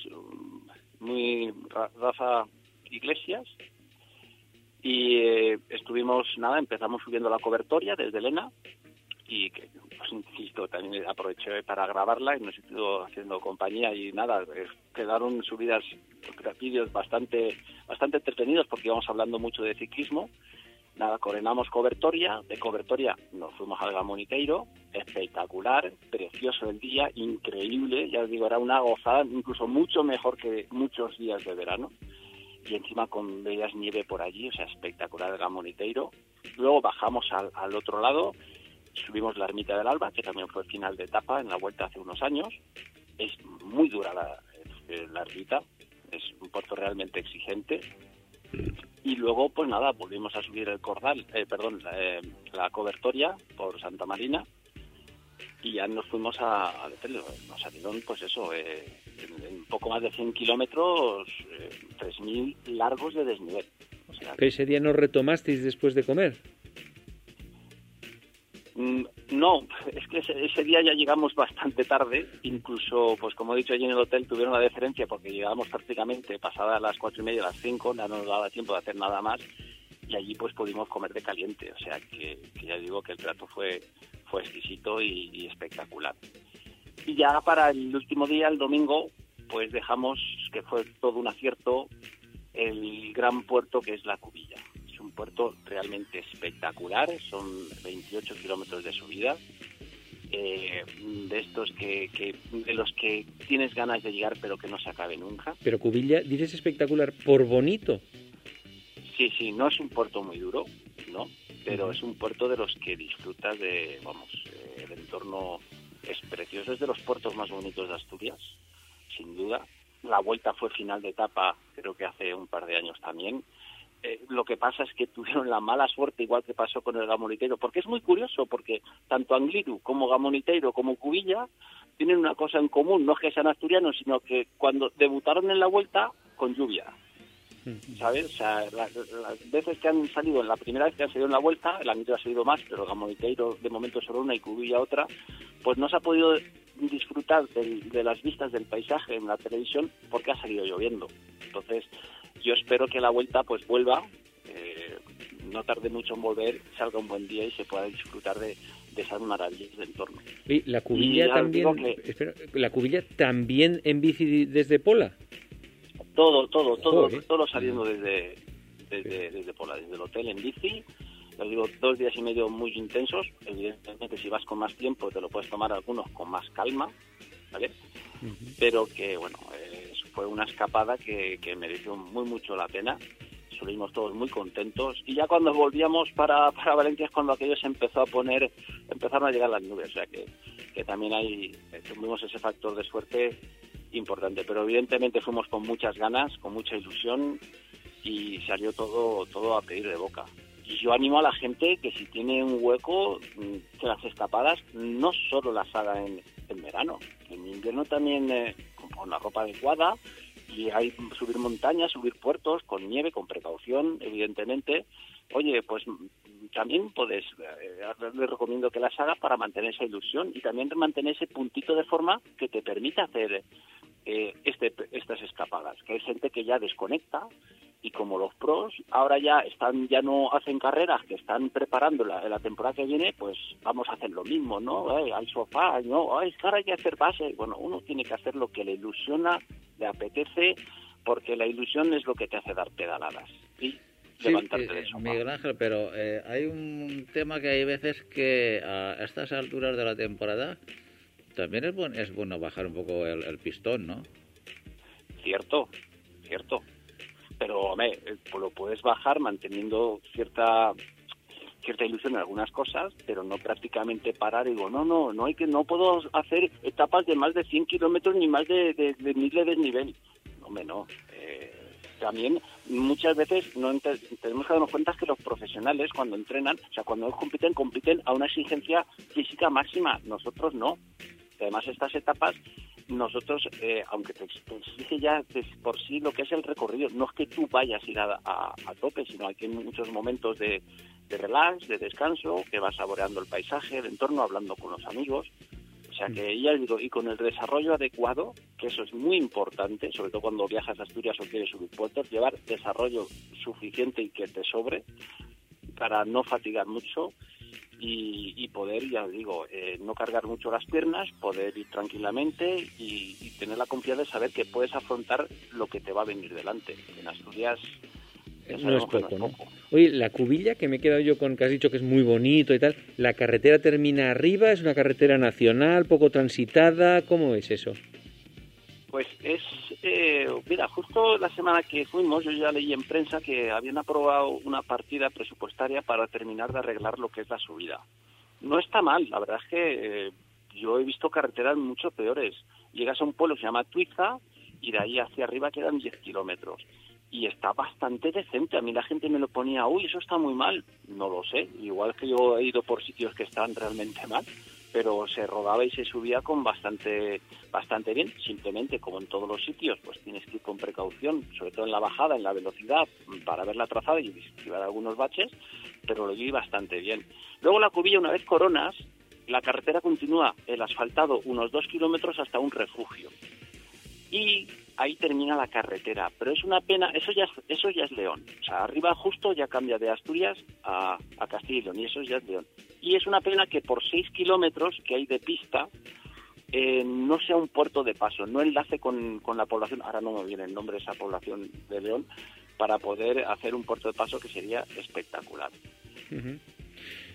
muy Rafa Iglesias, y empezamos subiendo la Cobertoria desde Lena, y que insisto, también aproveché para grabarla y nos estuvo haciendo compañía y nada, quedaron subidas, vídeos bastante entretenidos porque íbamos hablando mucho de ciclismo. Nada, coronamos Cobertoria, de Cobertoria nos fuimos al Gamoniteiro, espectacular, precioso el día, increíble, ya os digo, era una gozada, incluso mucho mejor que muchos días de verano, y encima con bellas nieve por allí, o sea, espectacular el Gamoniteiro. Luego bajamos al otro lado, subimos la Ermita del Alba, que también fue final de etapa en la Vuelta hace unos años. Es muy dura la ermita, es un puerto realmente exigente. Y luego, pues nada, volvimos a subir el Cordal, la Cobertoria por Santa Marina y ya nos fuimos al hotel. Nos salieron, pues eso, en poco más de 100 kilómetros, 3.000 largos de desnivel. O sea, ¿que ese día no retomasteis después de comer? No, es que ese día ya llegamos bastante tarde, incluso, pues como he dicho, allí en el hotel tuvieron la deferencia porque llegábamos prácticamente pasadas las 4:30, las 5, no nos daba tiempo de hacer nada más y allí pues pudimos comer de caliente, o sea que ya digo que el plato fue exquisito y espectacular. Y ya para el último día, el domingo, pues dejamos, que fue todo un acierto, el gran puerto que es la Cubilla. Un puerto realmente espectacular, son 28 kilómetros de subida, de estos que de los que tienes ganas de llegar pero que no se acabe nunca. Pero Cubilla, dices espectacular, por bonito. Sí, no es un puerto muy duro, no, pero es un puerto de los que disfrutas de, vamos, el entorno es precioso, es de los puertos más bonitos de Asturias, sin duda. La Vuelta fue final de etapa, creo que hace un par de años también. Lo que pasa es que tuvieron la mala suerte, igual que pasó con el Gamoniteiro, porque es muy curioso, porque tanto Angliru como Gamoniteiro como Cubilla tienen una cosa en común, no es que sean asturianos, sino que cuando debutaron en la Vuelta, con lluvia, ¿sabes? O sea, las veces que han salido, la primera vez que han salido en la Vuelta, el Angliru ha salido más, pero el Gamoniteiro de momento solo una y Cubilla otra, pues no se ha podido disfrutar de las vistas del paisaje en la televisión porque ha salido lloviendo. Entonces, yo espero que la Vuelta pues vuelva, no tarde mucho en volver, salga un buen día y se pueda disfrutar de esas maravillas del entorno. ¿Y la Cubilla también? ¿La Cubilla también en bici desde Pola? Todo saliendo desde Pola, desde el hotel en bici. Les digo, 2 días y medio muy intensos. Evidentemente, si vas con más tiempo, te lo puedes tomar algunos con más calma, ¿vale? Uh-huh. Pero que, bueno, fue una escapada que mereció mucho la pena. Subimos todos muy contentos. Y ya cuando volvíamos para Valencia es cuando aquello se empezó a poner, empezaron a llegar las nubes. O sea, que también tuvimos ese factor de suerte importante. Pero evidentemente fuimos con muchas ganas, con mucha ilusión y salió todo a pedir de boca. Y yo animo a la gente que si tiene un hueco, que las escapadas no solo las haga en verano, en invierno también con la ropa adecuada y hay subir montañas, subir puertos con nieve, con precaución, evidentemente. Oye, pues también les recomiendo que las haga para mantener esa ilusión y también mantener ese puntito de forma que te permita hacer estas escapadas, que hay gente que ya desconecta. Y como los pros ahora ya no hacen carreras, que están preparando la temporada que viene, pues vamos a hacer lo mismo, ¿no? Hay sofá, ¿no? Es que ahora hay que hacer base. Bueno, uno tiene que hacer lo que le ilusiona, le apetece, porque la ilusión es lo que te hace dar pedaladas y levantarte de sofá. Miguel Ángel, pero hay un tema que hay veces que a estas alturas de la temporada también es bueno bajar un poco el pistón, ¿no? Cierto. Pero, hombre, lo puedes bajar manteniendo cierta ilusión en algunas cosas, pero no prácticamente parar. Y digo, no puedo hacer etapas de más de 100 kilómetros ni más de 1000 de desnivel. Hombre, no. También muchas veces tenemos que darnos cuenta que los profesionales cuando entrenan, o sea, cuando compiten a una exigencia física máxima. Nosotros no. Además, estas etapas... Nosotros, aunque te exige ya por sí lo que es el recorrido, no es que tú vayas a ir a tope, sino que hay muchos momentos de relax, de descanso, que vas saboreando el paisaje, el entorno, hablando con los amigos. O sea que ya digo, y con el desarrollo adecuado, que eso es muy importante, sobre todo cuando viajas a Asturias o quieres subir puertos, llevar desarrollo suficiente y que te sobre para no fatigar mucho. y poder, ya digo, no cargar mucho las piernas, poder ir tranquilamente y tener la confianza de saber que puedes afrontar lo que te va a venir delante. En Asturias no es poco, ¿no? Oye, la Cubilla, que me he quedado yo con que has dicho que es muy bonito y tal, ¿la carretera termina arriba? ¿Es una carretera nacional, poco transitada? ¿Cómo es eso? Pues es, mira, justo la semana que fuimos, yo ya leí en prensa que habían aprobado una partida presupuestaria para terminar de arreglar lo que es la subida. No está mal, la verdad es que yo he visto carreteras mucho peores. Llegas a un pueblo que se llama Tuiza y de ahí hacia arriba quedan 10 kilómetros. Y está bastante decente. A mí la gente me lo ponía, uy, eso está muy mal. No lo sé, igual que yo he ido por sitios que están realmente mal, pero se rodaba y se subía con bastante bien. Simplemente, como en todos los sitios, pues tienes que ir con precaución, sobre todo en la bajada, en la velocidad, para ver la trazada y esquivar algunos baches, pero lo vi bastante bien. Luego la Cubilla, una vez coronas, la carretera continúa el asfaltado unos 2 kilómetros hasta un refugio. Y ahí termina la carretera, pero es una pena, eso ya es León. O sea, arriba justo ya cambia de Asturias a Castilla y León, y eso ya es León. Y es una pena que por 6 kilómetros que hay de pista no sea un puerto de paso, no enlace con la población, ahora no me viene el nombre de esa población de León, para poder hacer un puerto de paso que sería espectacular. Uh-huh.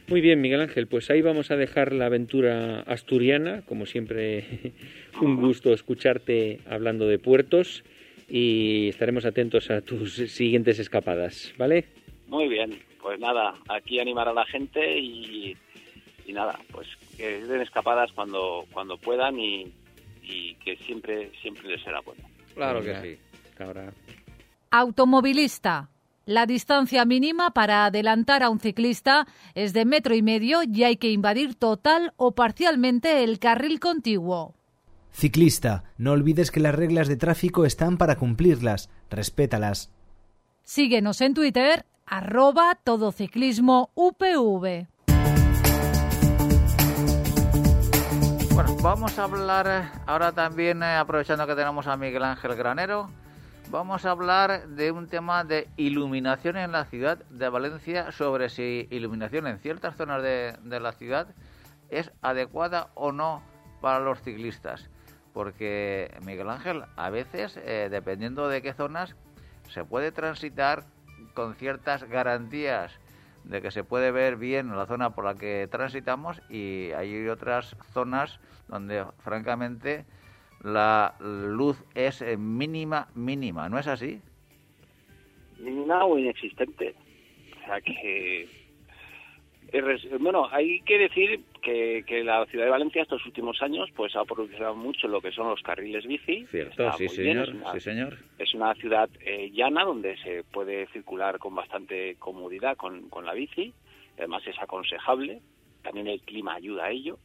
Muy bien, Miguel Ángel, pues ahí vamos a dejar la aventura asturiana. Como siempre, un gusto escucharte hablando de puertos y estaremos atentos a tus siguientes escapadas, ¿vale? Muy bien, pues nada, aquí animar a la gente y nada, pues que den escapadas cuando puedan y que siempre les será bueno. Claro que sí. Ahora. Automovilista. La distancia mínima para adelantar a un ciclista es de 1,5 metros y hay que invadir total o parcialmente el carril contiguo. Ciclista, no olvides que las reglas de tráfico están para cumplirlas, respétalas. Síguenos en Twitter, @todociclismoUPV. Bueno, vamos a hablar ahora también, aprovechando que tenemos a Miguel Ángel Granero. Vamos a hablar de un tema de iluminación en la ciudad de Valencia, sobre si iluminación en ciertas zonas de la ciudad es adecuada o no para los ciclistas. Porque, Miguel Ángel, a veces, dependiendo de qué zonas, se puede transitar con ciertas garantías de que se puede ver bien la zona por la que transitamos, y hay otras zonas donde, francamente, la luz es mínima, ¿no es así? Mínima o inexistente. O sea que... Bueno, hay que decir que la ciudad de Valencia estos últimos años pues ha producido mucho lo que son los carriles bici. Cierto, sí señor, bien. Es una ciudad llana donde se puede circular con bastante comodidad con la bici. Además es aconsejable, también el clima ayuda a ello.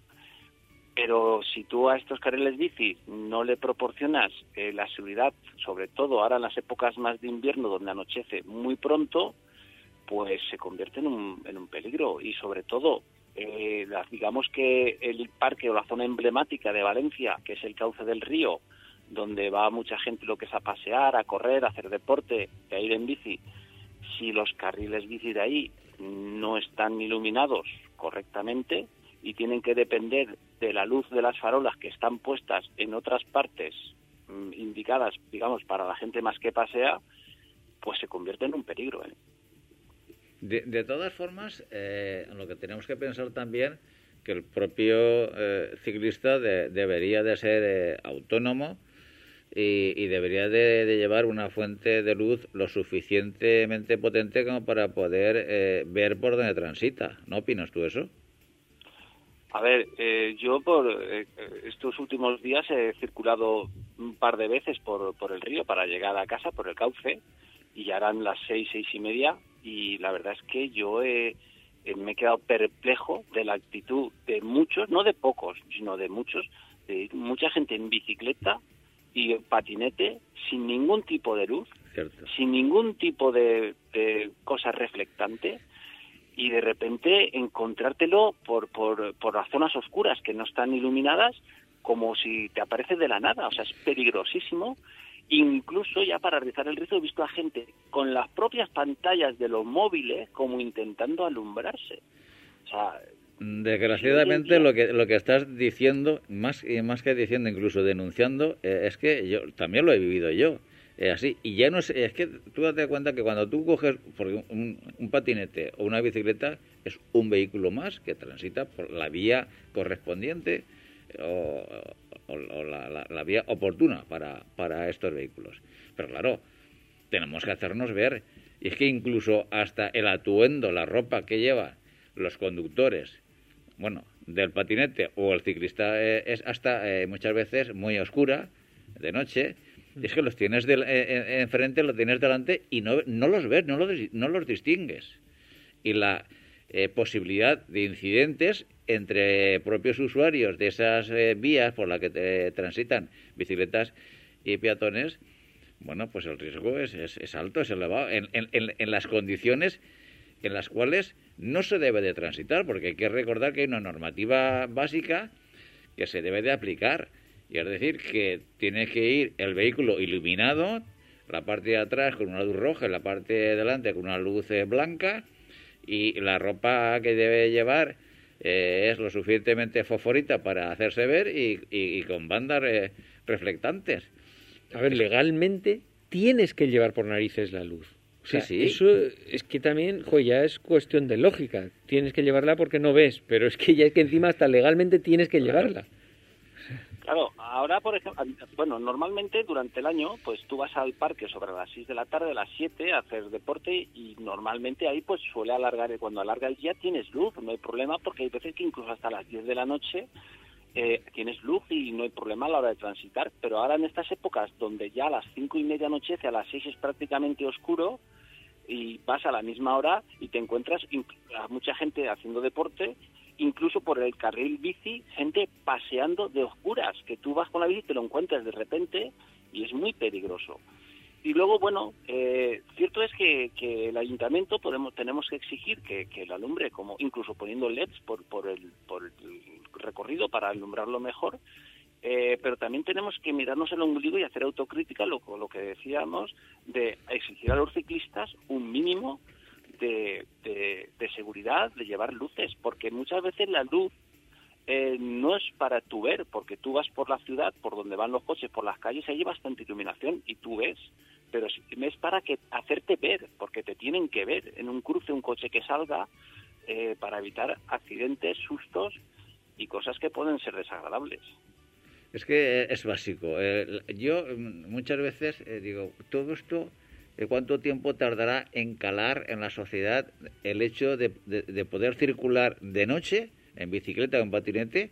Pero si tú a estos carriles bici no le proporcionas la seguridad, sobre todo ahora en las épocas más de invierno donde anochece muy pronto, pues se convierte en un peligro. Y sobre todo, digamos que el parque o la zona emblemática de Valencia, que es el cauce del río, donde va mucha gente lo que es a pasear, a correr, a hacer deporte, a ir en bici, si los carriles bici de ahí no están iluminados correctamente y tienen que depender de la luz de las farolas que están puestas en otras partes indicadas, digamos, para la gente más que pasea, pues se convierte en un peligro, ¿eh? De todas formas, lo que tenemos que pensar también, que el propio ciclista debería de ser autónomo y debería de llevar una fuente de luz lo suficientemente potente como para poder ver por donde transita. ¿No opinas tú eso? A ver, yo por estos últimos días he circulado un par de veces por el río para llegar a casa, por el cauce, y ya eran las 6:30, y la verdad es que yo me he quedado perplejo de la actitud de muchos, no de pocos, sino de muchos, de mucha gente en bicicleta y en patinete, sin ningún tipo de luz, cierto, sin ningún tipo de cosa reflectante. Y de repente encontrártelo por las zonas oscuras que no están iluminadas, como si te aparece de la nada. O sea, es peligrosísimo. Incluso ya para rizar el rizo he visto a gente con las propias pantallas de los móviles como intentando alumbrarse. O sea, Desgraciadamente lo que estás diciendo, más que diciendo, incluso denunciando, es que yo también lo he vivido yo, así, y ya no sé, es que tú date cuenta que cuando tú coges porque un patinete o una bicicleta es un vehículo más que transita por la vía correspondiente o la vía oportuna para estos vehículos, pero claro, tenemos que hacernos ver, y es que incluso hasta el atuendo, la ropa que lleva los conductores, bueno, del patinete o el ciclista es hasta muchas veces muy oscura de noche, y es que los tienes enfrente, los tienes delante y no los ves, no los distingues. Y la posibilidad de incidentes entre propios usuarios de esas vías por las que transitan bicicletas y peatones, bueno, pues el riesgo es alto, es elevado, en las condiciones en las cuales no se debe de transitar, porque hay que recordar que hay una normativa básica que se debe de aplicar, y es decir, que tiene que ir el vehículo iluminado, la parte de atrás con una luz roja y la parte de delante con una luz blanca, y la ropa que debe llevar es lo suficientemente fosforita para hacerse ver y con bandas reflectantes. A ver, legalmente tienes que llevar por narices la luz. O sea, sí, sí. Eso es que también, ya es cuestión de lógica. Tienes que llevarla porque no ves, pero es que ya es que encima hasta legalmente tienes que llevarla. Claro, ahora, por ejemplo, bueno, normalmente durante el año, pues tú vas al parque sobre las 6 de la tarde, a las 7, a hacer deporte, y normalmente ahí pues suele alargar, cuando alarga el día tienes luz, no hay problema, porque hay veces que incluso hasta las 10 de la noche tienes luz y no hay problema a la hora de transitar, pero ahora en estas épocas donde ya a las 5:30 anochece, a las 6 es prácticamente oscuro, y vas a la misma hora y te encuentras a mucha gente haciendo deporte, incluso por el carril bici, gente paseando de oscuras, que tú vas con la bici y te lo encuentras de repente, y es muy peligroso. Y luego, bueno, cierto es que el ayuntamiento tenemos que exigir que lo alumbre, como incluso poniendo LEDs por el recorrido para alumbrarlo mejor, pero también tenemos que mirarnos el ombligo y hacer autocrítica, lo que decíamos, de exigir a los ciclistas un mínimo de seguridad, de llevar luces, porque muchas veces la luz no es para tú ver, porque tú vas por la ciudad, por donde van los coches, por las calles, hay bastante iluminación y tú ves, pero es para que hacerte ver, porque te tienen que ver en un cruce, un coche que salga, para evitar accidentes, sustos y cosas que pueden ser desagradables. Es que es básico. Yo muchas veces digo, todo esto, ¿cuánto tiempo tardará en calar en la sociedad el hecho de poder circular de noche en bicicleta o en patinete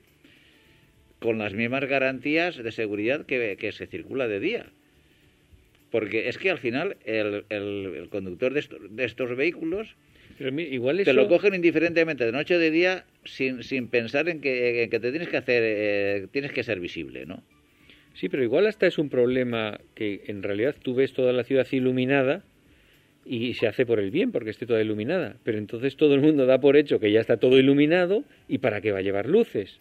con las mismas garantías de seguridad que se circula de día? Porque es que al final el conductor de estos vehículos, pero mira, igual eso te lo cogen indiferentemente de noche o de día, sin pensar en que te tienes que hacer, tienes que ser visible, ¿no? Sí, pero igual hasta es un problema que en realidad tú ves toda la ciudad iluminada y se hace por el bien, porque esté toda iluminada, pero entonces todo el mundo da por hecho que ya está todo iluminado y para qué va a llevar luces.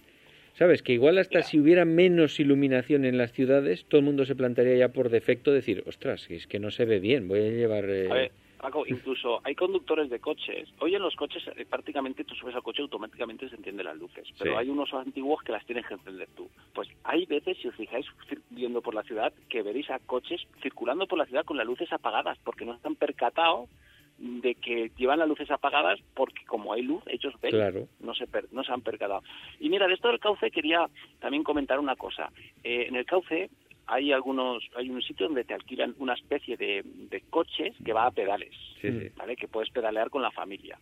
¿Sabes? Que igual hasta si hubiera menos iluminación en las ciudades, todo el mundo se plantearía ya por defecto decir, ostras, es que no se ve bien, voy a llevar... Paco, incluso hay conductores de coches. Hoy en los coches prácticamente tú subes al coche y automáticamente se encienden las luces, pero sí, hay unos antiguos que las tienes que encender tú. Pues hay veces, si os fijáis viendo por la ciudad, que veréis a coches circulando por la ciudad con las luces apagadas, porque no están percatados de que llevan las luces apagadas, porque como hay luz, ellos ven, claro, no se han percatado. Y mira, de esto del cauce quería también comentar una cosa. En el cauce hay un sitio donde te alquilan una especie de coches que va a pedales, sí, ¿vale? Que puedes pedalear con la familia.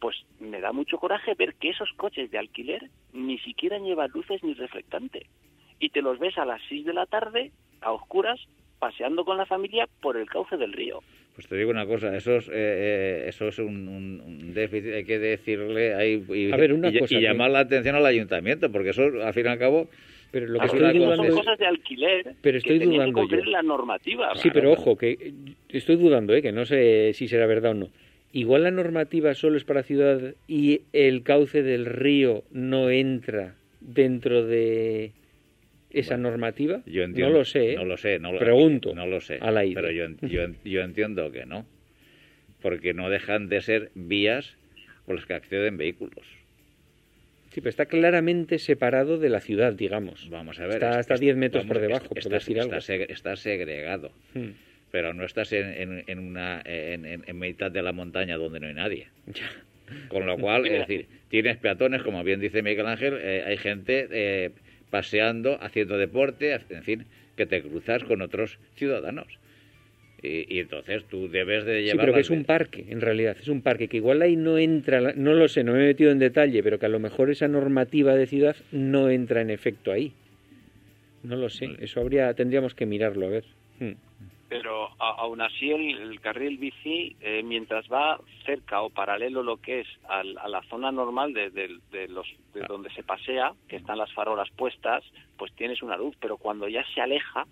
Pues me da mucho coraje ver que esos coches de alquiler ni siquiera llevan luces ni reflectante. Y te los ves a las 6 de la tarde, a oscuras, paseando con la familia por el cauce del río. Pues te digo una cosa, eso es un déficit, hay que decirle ahí y llamar la atención al ayuntamiento, porque eso al fin y al cabo... Pero lo que estoy dudando son cosas de alquiler, pero estoy dudando que la normativa. Sí, pero ojo, que estoy dudando, que no sé si será verdad o no. Igual la normativa solo es para ciudad y el cauce del río no entra dentro de esa normativa. Yo entiendo, no lo sé, pregunto. No lo sé, pero yo entiendo que no, porque no dejan de ser vías por las que acceden vehículos. Sí, pero está claramente separado de la ciudad, digamos. Vamos a ver. Está 10 metros por debajo, por decir algo. Está segregado, pero no estás en mitad de la montaña donde no hay nadie. Ya. Con lo cual, es decir, tienes peatones, como bien dice Miguel Ángel, hay gente paseando, haciendo deporte, en fin, que te cruzas con otros ciudadanos. Y entonces tú debes de llevar... Sí, pero que es un parque, en realidad, es un parque que igual ahí no entra, no lo sé, no me he metido en detalle, pero que a lo mejor esa normativa de ciudad no entra en efecto ahí. No lo sé, eso tendríamos que mirarlo, a ver. Pero aún así el carril bici, mientras va cerca o paralelo lo que es a la zona normal de donde se pasea, que están las farolas puestas, pues tienes una luz, pero cuando ya se aleja,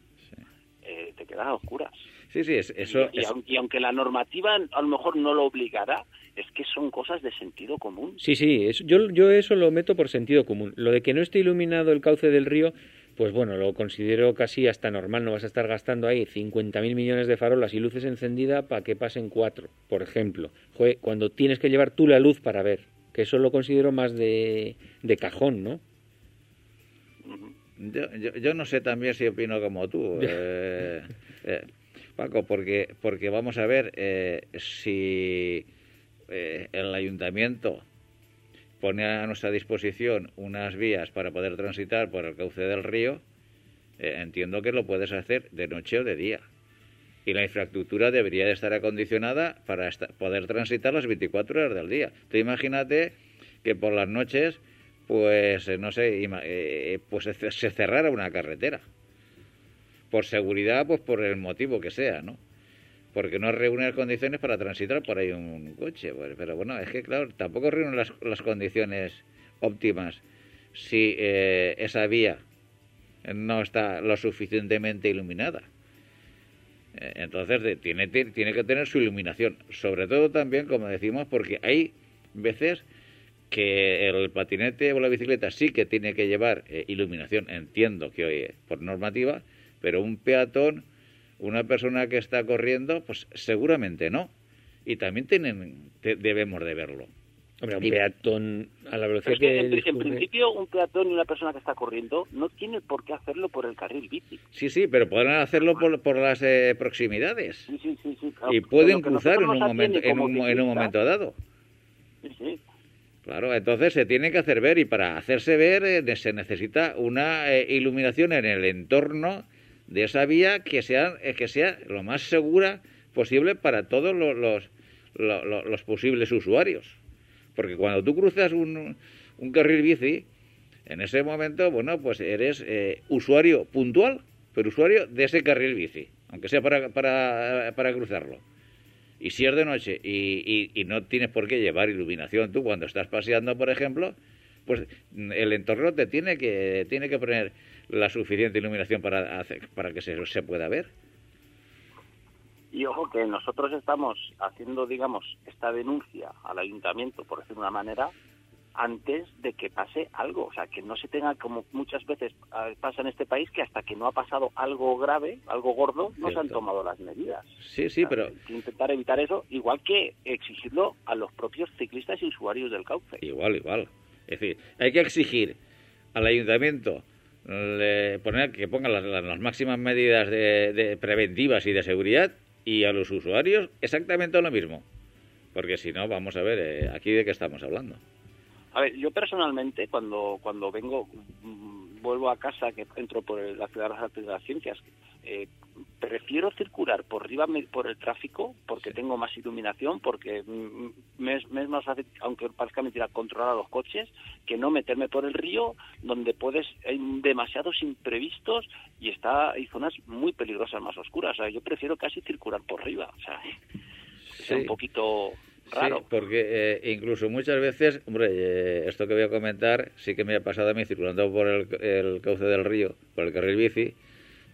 te quedas a oscuras. Sí, eso... Y aunque la normativa a lo mejor no lo obligará, es que son cosas de sentido común. Sí, yo eso lo meto por sentido común. Lo de que no esté iluminado el cauce del río... Pues bueno, lo considero casi hasta normal. No vas a estar gastando ahí 50.000 millones de farolas y luces encendidas para que pasen 4, por ejemplo. Joder, cuando tienes que llevar tú la luz para ver, que eso lo considero más de cajón, ¿no? Yo no sé también si opino como tú, Paco, porque vamos a ver, si el ayuntamiento... pone a nuestra disposición unas vías para poder transitar por el cauce del río, entiendo que lo puedes hacer de noche o de día. Y la infraestructura debería de estar acondicionada para poder transitar las 24 horas del día. Tú imagínate que por las noches, pues no sé, pues se cerrara una carretera. Por seguridad, pues por el motivo que sea, ¿no? Porque no reúne las condiciones para transitar por ahí un coche. Pero bueno, es que claro, tampoco reúnen las condiciones óptimas si esa vía no está lo suficientemente iluminada. Entonces tiene que tener su iluminación. Sobre todo también, como decimos, porque hay veces que el patinete o la bicicleta sí que tiene que llevar iluminación. Entiendo que hoy por normativa, pero un peatón... Una persona que está corriendo, pues seguramente no. Y también debemos de verlo. Hombre, un peatón a la velocidad que... En principio, un peatón y una persona que está corriendo no tiene por qué hacerlo por el carril bici. Sí, pero podrán hacerlo por las proximidades. Sí, claro. Y pueden cruzar en un momento dado. Sí. Claro, entonces se tiene que hacer ver, y para hacerse ver se necesita una iluminación en el entorno de esa vía que sea lo más segura posible para todos los posibles usuarios. Porque cuando tú cruzas un carril bici, en ese momento, bueno, pues eres usuario puntual, pero usuario de ese carril bici, aunque sea para cruzarlo. Y si es de noche y no tienes por qué llevar iluminación, tú cuando estás paseando, por ejemplo, pues el entorno te tiene que poner la suficiente iluminación para que se pueda ver. Y ojo que nosotros estamos haciendo, digamos, esta denuncia al ayuntamiento, por decir de una manera, antes de que pase algo. O sea, que no se tenga, como muchas veces pasa en este país, que hasta que no ha pasado algo grave, algo gordo, no se han tomado las medidas. Sí, o sea, pero... Hay que intentar evitar eso, igual que exigirlo a los propios ciclistas y usuarios del cauce. Igual. Es decir, hay que exigir al ayuntamiento... que pongan las máximas medidas de preventivas y de seguridad, y a los usuarios exactamente lo mismo, porque si no, vamos a ver, aquí de qué estamos hablando. A ver, yo personalmente cuando vuelvo a casa, que entro por la ciudad de las Artes y las Ciencias, prefiero circular por arriba por el tráfico, porque tengo más iluminación, porque me es más fácil, aunque parezca mentira, controlar a los coches, que no meterme por el río, donde hay demasiados imprevistos y hay zonas muy peligrosas, más oscuras. O sea, yo prefiero casi circular por arriba, o sea, es un poquito raro. Sí, porque incluso muchas veces, hombre, esto que voy a comentar sí que me ha pasado a mí circulando por el cauce del río, por el carril bici,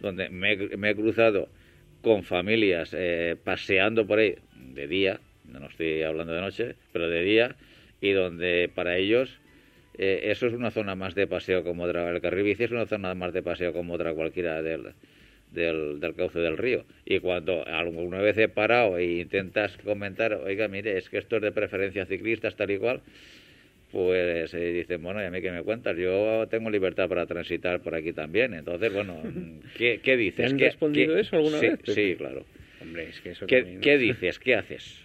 donde me he cruzado con familias paseando por ahí de día, no estoy hablando de noche, pero de día, y donde para ellos eso es una zona más de paseo como otra. El carril bici es una zona más de paseo como otra cualquiera del cauce del río. Y cuando alguna vez he parado e intentas comentar, oiga, mire, es que esto es de preferencia ciclista, tal y cual, pues dicen, bueno, ¿y a mí qué me cuentas? Yo tengo libertad para transitar por aquí también. Entonces, bueno, ¿qué dices? ¿Te han respondido eso alguna vez? Sí, claro. Hombre, es que eso también... ¿Qué dices? ¿Qué haces?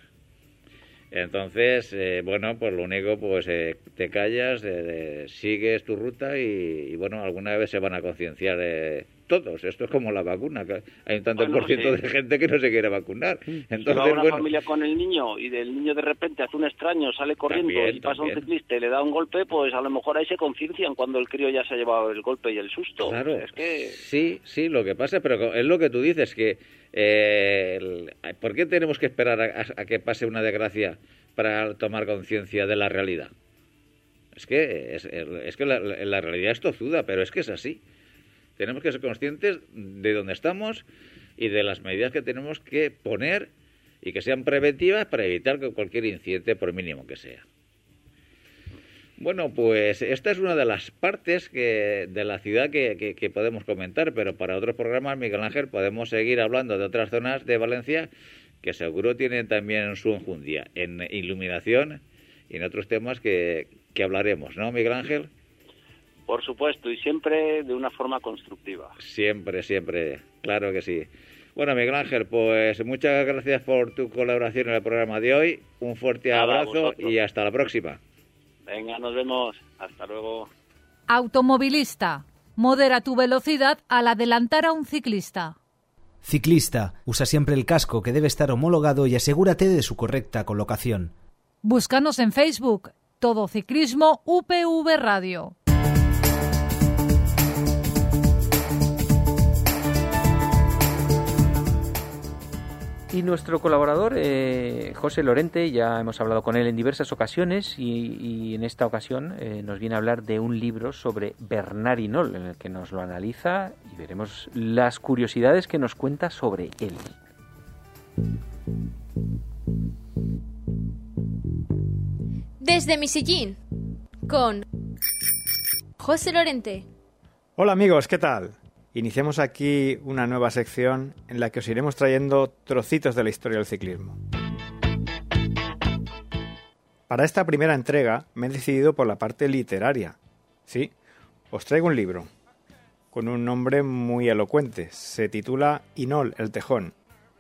Entonces, bueno, pues lo único, pues te callas, sigues tu ruta y, bueno, alguna vez se van a concienciar todos. Esto es como la vacuna, que hay un tanto por ciento de gente que no se quiere vacunar. Entonces, si va una familia con el niño y del niño de repente hace un extraño, sale corriendo y pasa un ciclista y le da un golpe, pues a lo mejor ahí se conciencian cuando el crío ya se ha llevado el golpe y el susto. Claro, o sea, es que... sí, lo que pasa, pero es lo que tú dices, que... ¿por qué tenemos que esperar a que pase una desgracia para tomar conciencia de la realidad? Es que, la realidad es tozuda, pero es que es así. Tenemos que ser conscientes de dónde estamos y de las medidas que tenemos que poner y que sean preventivas para evitar cualquier incidente, por mínimo que sea. Bueno, pues esta es una de las partes de la ciudad que podemos comentar, pero para otros programas, Miguel Ángel, podemos seguir hablando de otras zonas de Valencia que seguro tienen también su enjundia en iluminación y en otros temas que hablaremos, ¿no, Miguel Ángel? Por supuesto, y siempre de una forma constructiva. Siempre, siempre, claro que sí. Bueno, Miguel Ángel, pues muchas gracias por tu colaboración en el programa de hoy. Un fuerte abrazo y hasta la próxima. Venga, nos vemos. Hasta luego. Automovilista. Modera tu velocidad al adelantar a un ciclista. Ciclista. Usa siempre el casco, que debe estar homologado, y asegúrate de su correcta colocación. Búscanos en Facebook. Todo Ciclismo UPV Radio. Y nuestro colaborador, José Lorente, ya hemos hablado con él en diversas ocasiones y en esta ocasión nos viene a hablar de un libro sobre Bernard Hinault, en el que nos lo analiza y veremos las curiosidades que nos cuenta sobre él. Desde mi sillín, con José Lorente. Hola amigos, ¿qué tal? Iniciamos aquí una nueva sección en la que os iremos trayendo trocitos de la historia del ciclismo. Para esta primera entrega me he decidido por la parte literaria. Sí, os traigo un libro con un nombre muy elocuente. Se titula Hinault, el tejón.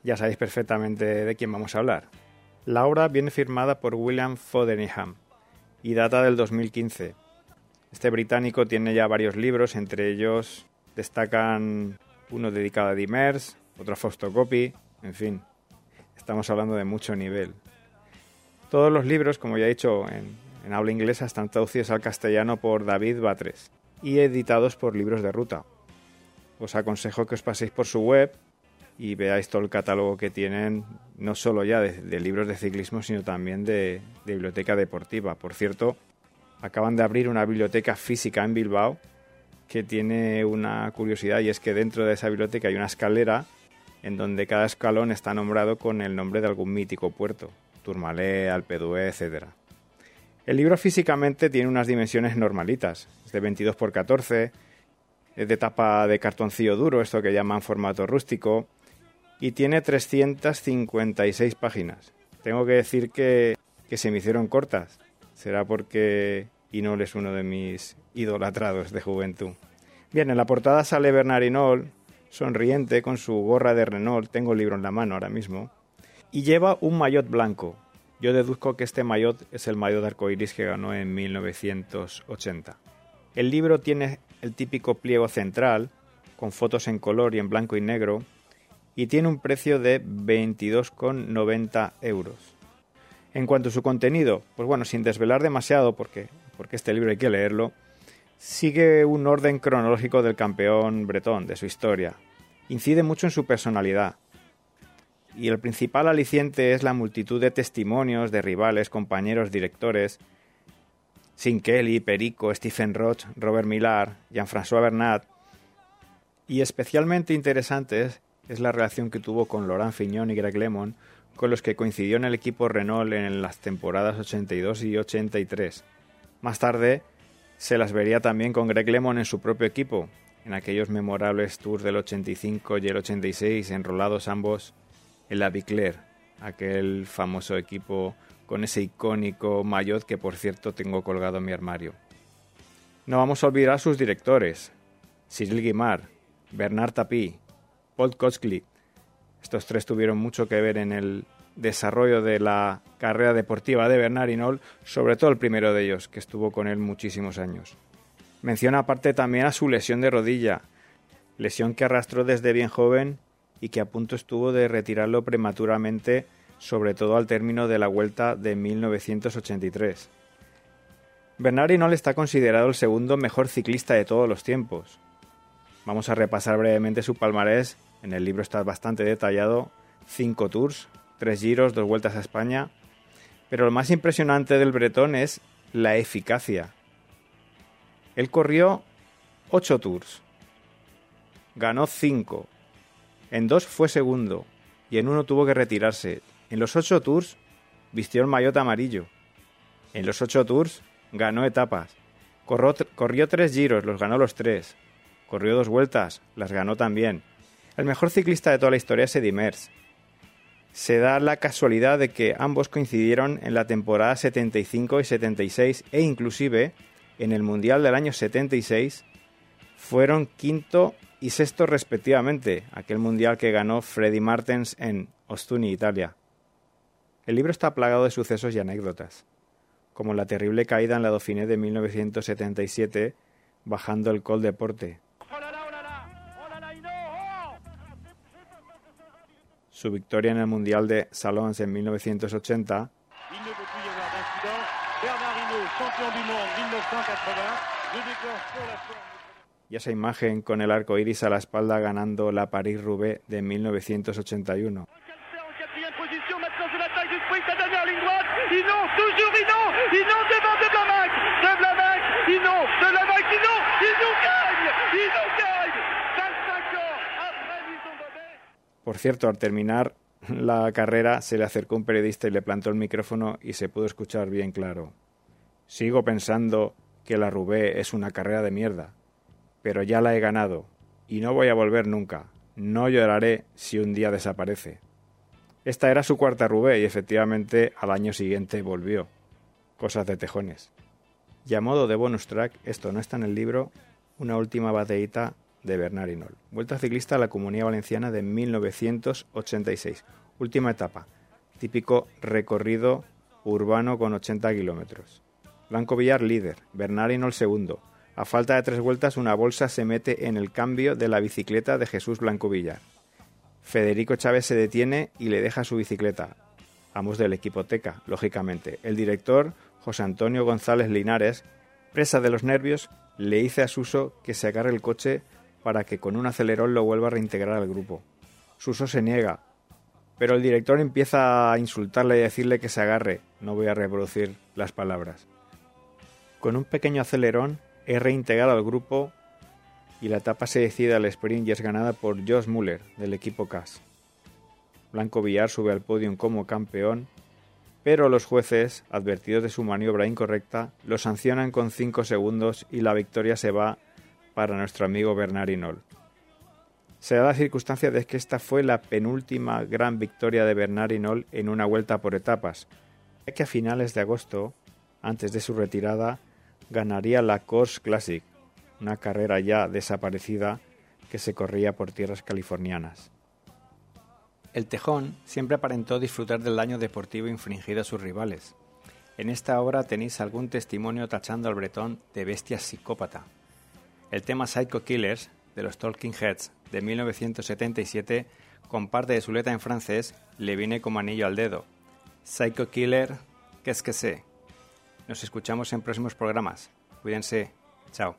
Ya sabéis perfectamente de quién vamos a hablar. La obra viene firmada por William Fotheringham y data del 2015. Este británico tiene ya varios libros, entre ellos... destacan uno dedicado a Dimers, otro a Fausto Coppi, en fin, estamos hablando de mucho nivel. Todos los libros, como ya he dicho, en habla inglesa están traducidos al castellano por David Batres y editados por Libros de Ruta. Os aconsejo que os paséis por su web y veáis todo el catálogo que tienen, no solo ya de libros de ciclismo, sino también de biblioteca deportiva. Por cierto, acaban de abrir una biblioteca física en Bilbao, que tiene una curiosidad, y es que dentro de esa biblioteca hay una escalera en donde cada escalón está nombrado con el nombre de algún mítico puerto, Tourmalet, Alpe d'Huez, etc. El libro físicamente tiene unas dimensiones normalitas, es de 22x14, es de tapa de cartoncillo duro, esto que llaman formato rústico, y tiene 356 páginas. Tengo que decir que se me hicieron cortas, será porque... Hinault es uno de mis idolatrados de juventud. Bien, en la portada sale Bernard Hinault, sonriente, con su gorra de Renault, tengo el libro en la mano ahora mismo, y lleva un maillot blanco. Yo deduzco que este maillot es el maillot de arcoiris que ganó en 1980. El libro tiene el típico pliego central, con fotos en color y en blanco y negro, y tiene un precio de 22,90 €. En cuanto a su contenido, pues bueno, sin desvelar demasiado, porque este libro hay que leerlo, sigue un orden cronológico del campeón bretón, de su historia. Incide mucho en su personalidad. Y el principal aliciente es la multitud de testimonios de rivales, compañeros, directores. Sean Kelly, Perico, Stephen Roch, Robert Millar, Jean-François Bernat. Y especialmente interesante es la relación que tuvo con Laurent Fignon y Greg LeMond, con los que coincidió en el equipo Renault en las temporadas 82 y 83. Más tarde se las vería también con Greg LeMond en su propio equipo, en aquellos memorables tours del 85 y el 86, enrolados ambos en la Bicler, aquel famoso equipo con ese icónico maillot que, por cierto, tengo colgado en mi armario. No vamos a olvidar a sus directores, Cyril Guimard, Bernard Tapie, Paul Kotzkley. Estos tres tuvieron mucho que ver en el desarrollo de la carrera deportiva de Bernard Hinault, sobre todo el primero de ellos, que estuvo con él muchísimos años. Menciona aparte también a su lesión de rodilla, lesión que arrastró desde bien joven y que a punto estuvo de retirarlo prematuramente, sobre todo al término de la Vuelta de 1983. Bernard Hinault está considerado el segundo mejor ciclista de todos los tiempos. Vamos a repasar brevemente su palmarés, en el libro está bastante detallado, 5 Tours, 3 Giros, 2 Vueltas a España, pero lo más impresionante del bretón es la eficacia. Él corrió 8 Tours, ganó 5, en 2 fue segundo y en 1 tuvo que retirarse. En los 8 Tours vistió el maillot amarillo, en los 8 Tours ganó etapas, corrió 3 Giros, los ganó los 3, corrió 2 Vueltas, las ganó también. El mejor ciclista de toda la historia es Eddy Merckx. Se da la casualidad de que ambos coincidieron en la temporada 75 y 76 e inclusive en el Mundial del año 76 fueron quinto y sexto respectivamente, aquel Mundial que ganó Freddy Martens en Ostuni, Italia. El libro está plagado de sucesos y anécdotas, como la terrible caída en la Dauphiné de 1977 bajando el Col de Porte. Su victoria en el Mundial de Salons en 1980, y esa imagen con el arco iris a la espalda ganando la París-Roubaix de 1981. Por cierto, al terminar la carrera se le acercó un periodista y le plantó el micrófono y se pudo escuchar bien claro. Sigo pensando que la Roubaix es una carrera de mierda, pero ya la he ganado y no voy a volver nunca. No lloraré si un día desaparece. Esta era su cuarta Roubaix y efectivamente al año siguiente volvió. Cosas de tejones. Y a modo de bonus track, esto no está en el libro, una última bateíta de Bernard Hinault. Vuelta ciclista a la Comunidad Valenciana de 1986. Última etapa. Típico recorrido urbano con 80 kilómetros. Blanco Villar líder, Bernard Hinault segundo. A falta de 3 vueltas, una bolsa se mete en el cambio de la bicicleta de Jesús Blanco Villar. Federico Chávez se detiene y le deja su bicicleta. Ambos del equipo Teca, lógicamente. El director, José Antonio González Linares, presa de los nervios, le dice a Suso que se agarre el coche para que con un acelerón lo vuelva a reintegrar al grupo. Suso se niega, pero el director empieza a insultarle y a decirle que se agarre. No voy a reproducir las palabras. Con un pequeño acelerón es reintegrado al grupo y la etapa se decide al sprint y es ganada por Josh Muller del equipo CAS. Blanco Villar sube al podium como campeón, pero los jueces, advertidos de su maniobra incorrecta, lo sancionan con 5 segundos y la victoria se va para nuestro amigo Bernard Hinault. Se da la circunstancia de que esta fue la penúltima gran victoria de Bernard Hinault en una vuelta por etapas, ya que a finales de agosto, antes de su retirada, ganaría la Course Classic, una carrera ya desaparecida que se corría por tierras californianas. El tejón siempre aparentó disfrutar del daño deportivo infringido a sus rivales. En esta obra tenéis algún testimonio tachando al bretón de bestia psicópata. El tema Psycho Killers, de los Talking Heads, de 1977, con parte de su letra en francés, le viene como anillo al dedo. Psycho Killer, qu'est-ce que c'est? Nos escuchamos en próximos programas. Cuídense. Chao.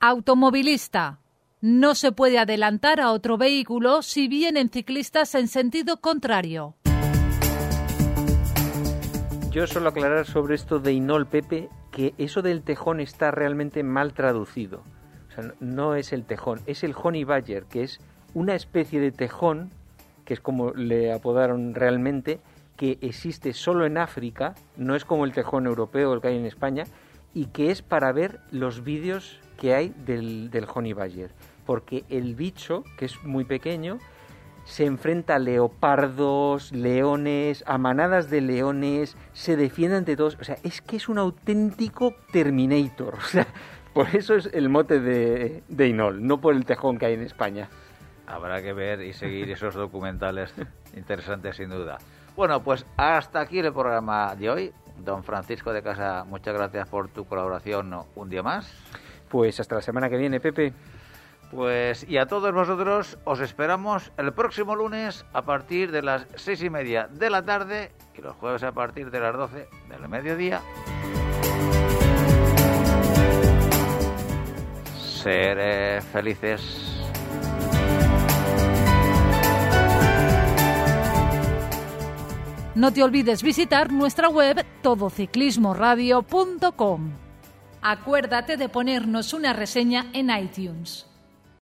Automovilista. No se puede adelantar a otro vehículo si vienen ciclistas en sentido contrario. Yo suelo aclarar sobre esto de Hinault, Pepe, que eso del tejón está realmente mal traducido. O sea, no es el tejón, es el honey badger, que es una especie de tejón, que es como le apodaron realmente, que existe solo en África, no es como el tejón europeo, el que hay en España, y que es para ver los vídeos que hay del Honey Badger, porque el bicho, que es muy pequeño, se enfrenta a leopardos, leones, a manadas de leones, se defiende ante todos. O sea, es que es un auténtico Terminator. O sea, por eso es el mote de Inol, no por el tejón que hay en España. Habrá que ver y seguir esos documentales interesantes, sin duda. Bueno, pues hasta aquí el programa de hoy. Don Francisco de Casa, muchas gracias por tu colaboración un día más. Pues hasta la semana que viene, Pepe. Pues y a todos vosotros os esperamos el próximo lunes a partir de las 6:30 de la tarde y los jueves a partir de las 12 del mediodía. Seré felices. No te olvides visitar nuestra web todociclismoradio.com. Acuérdate de ponernos una reseña en iTunes.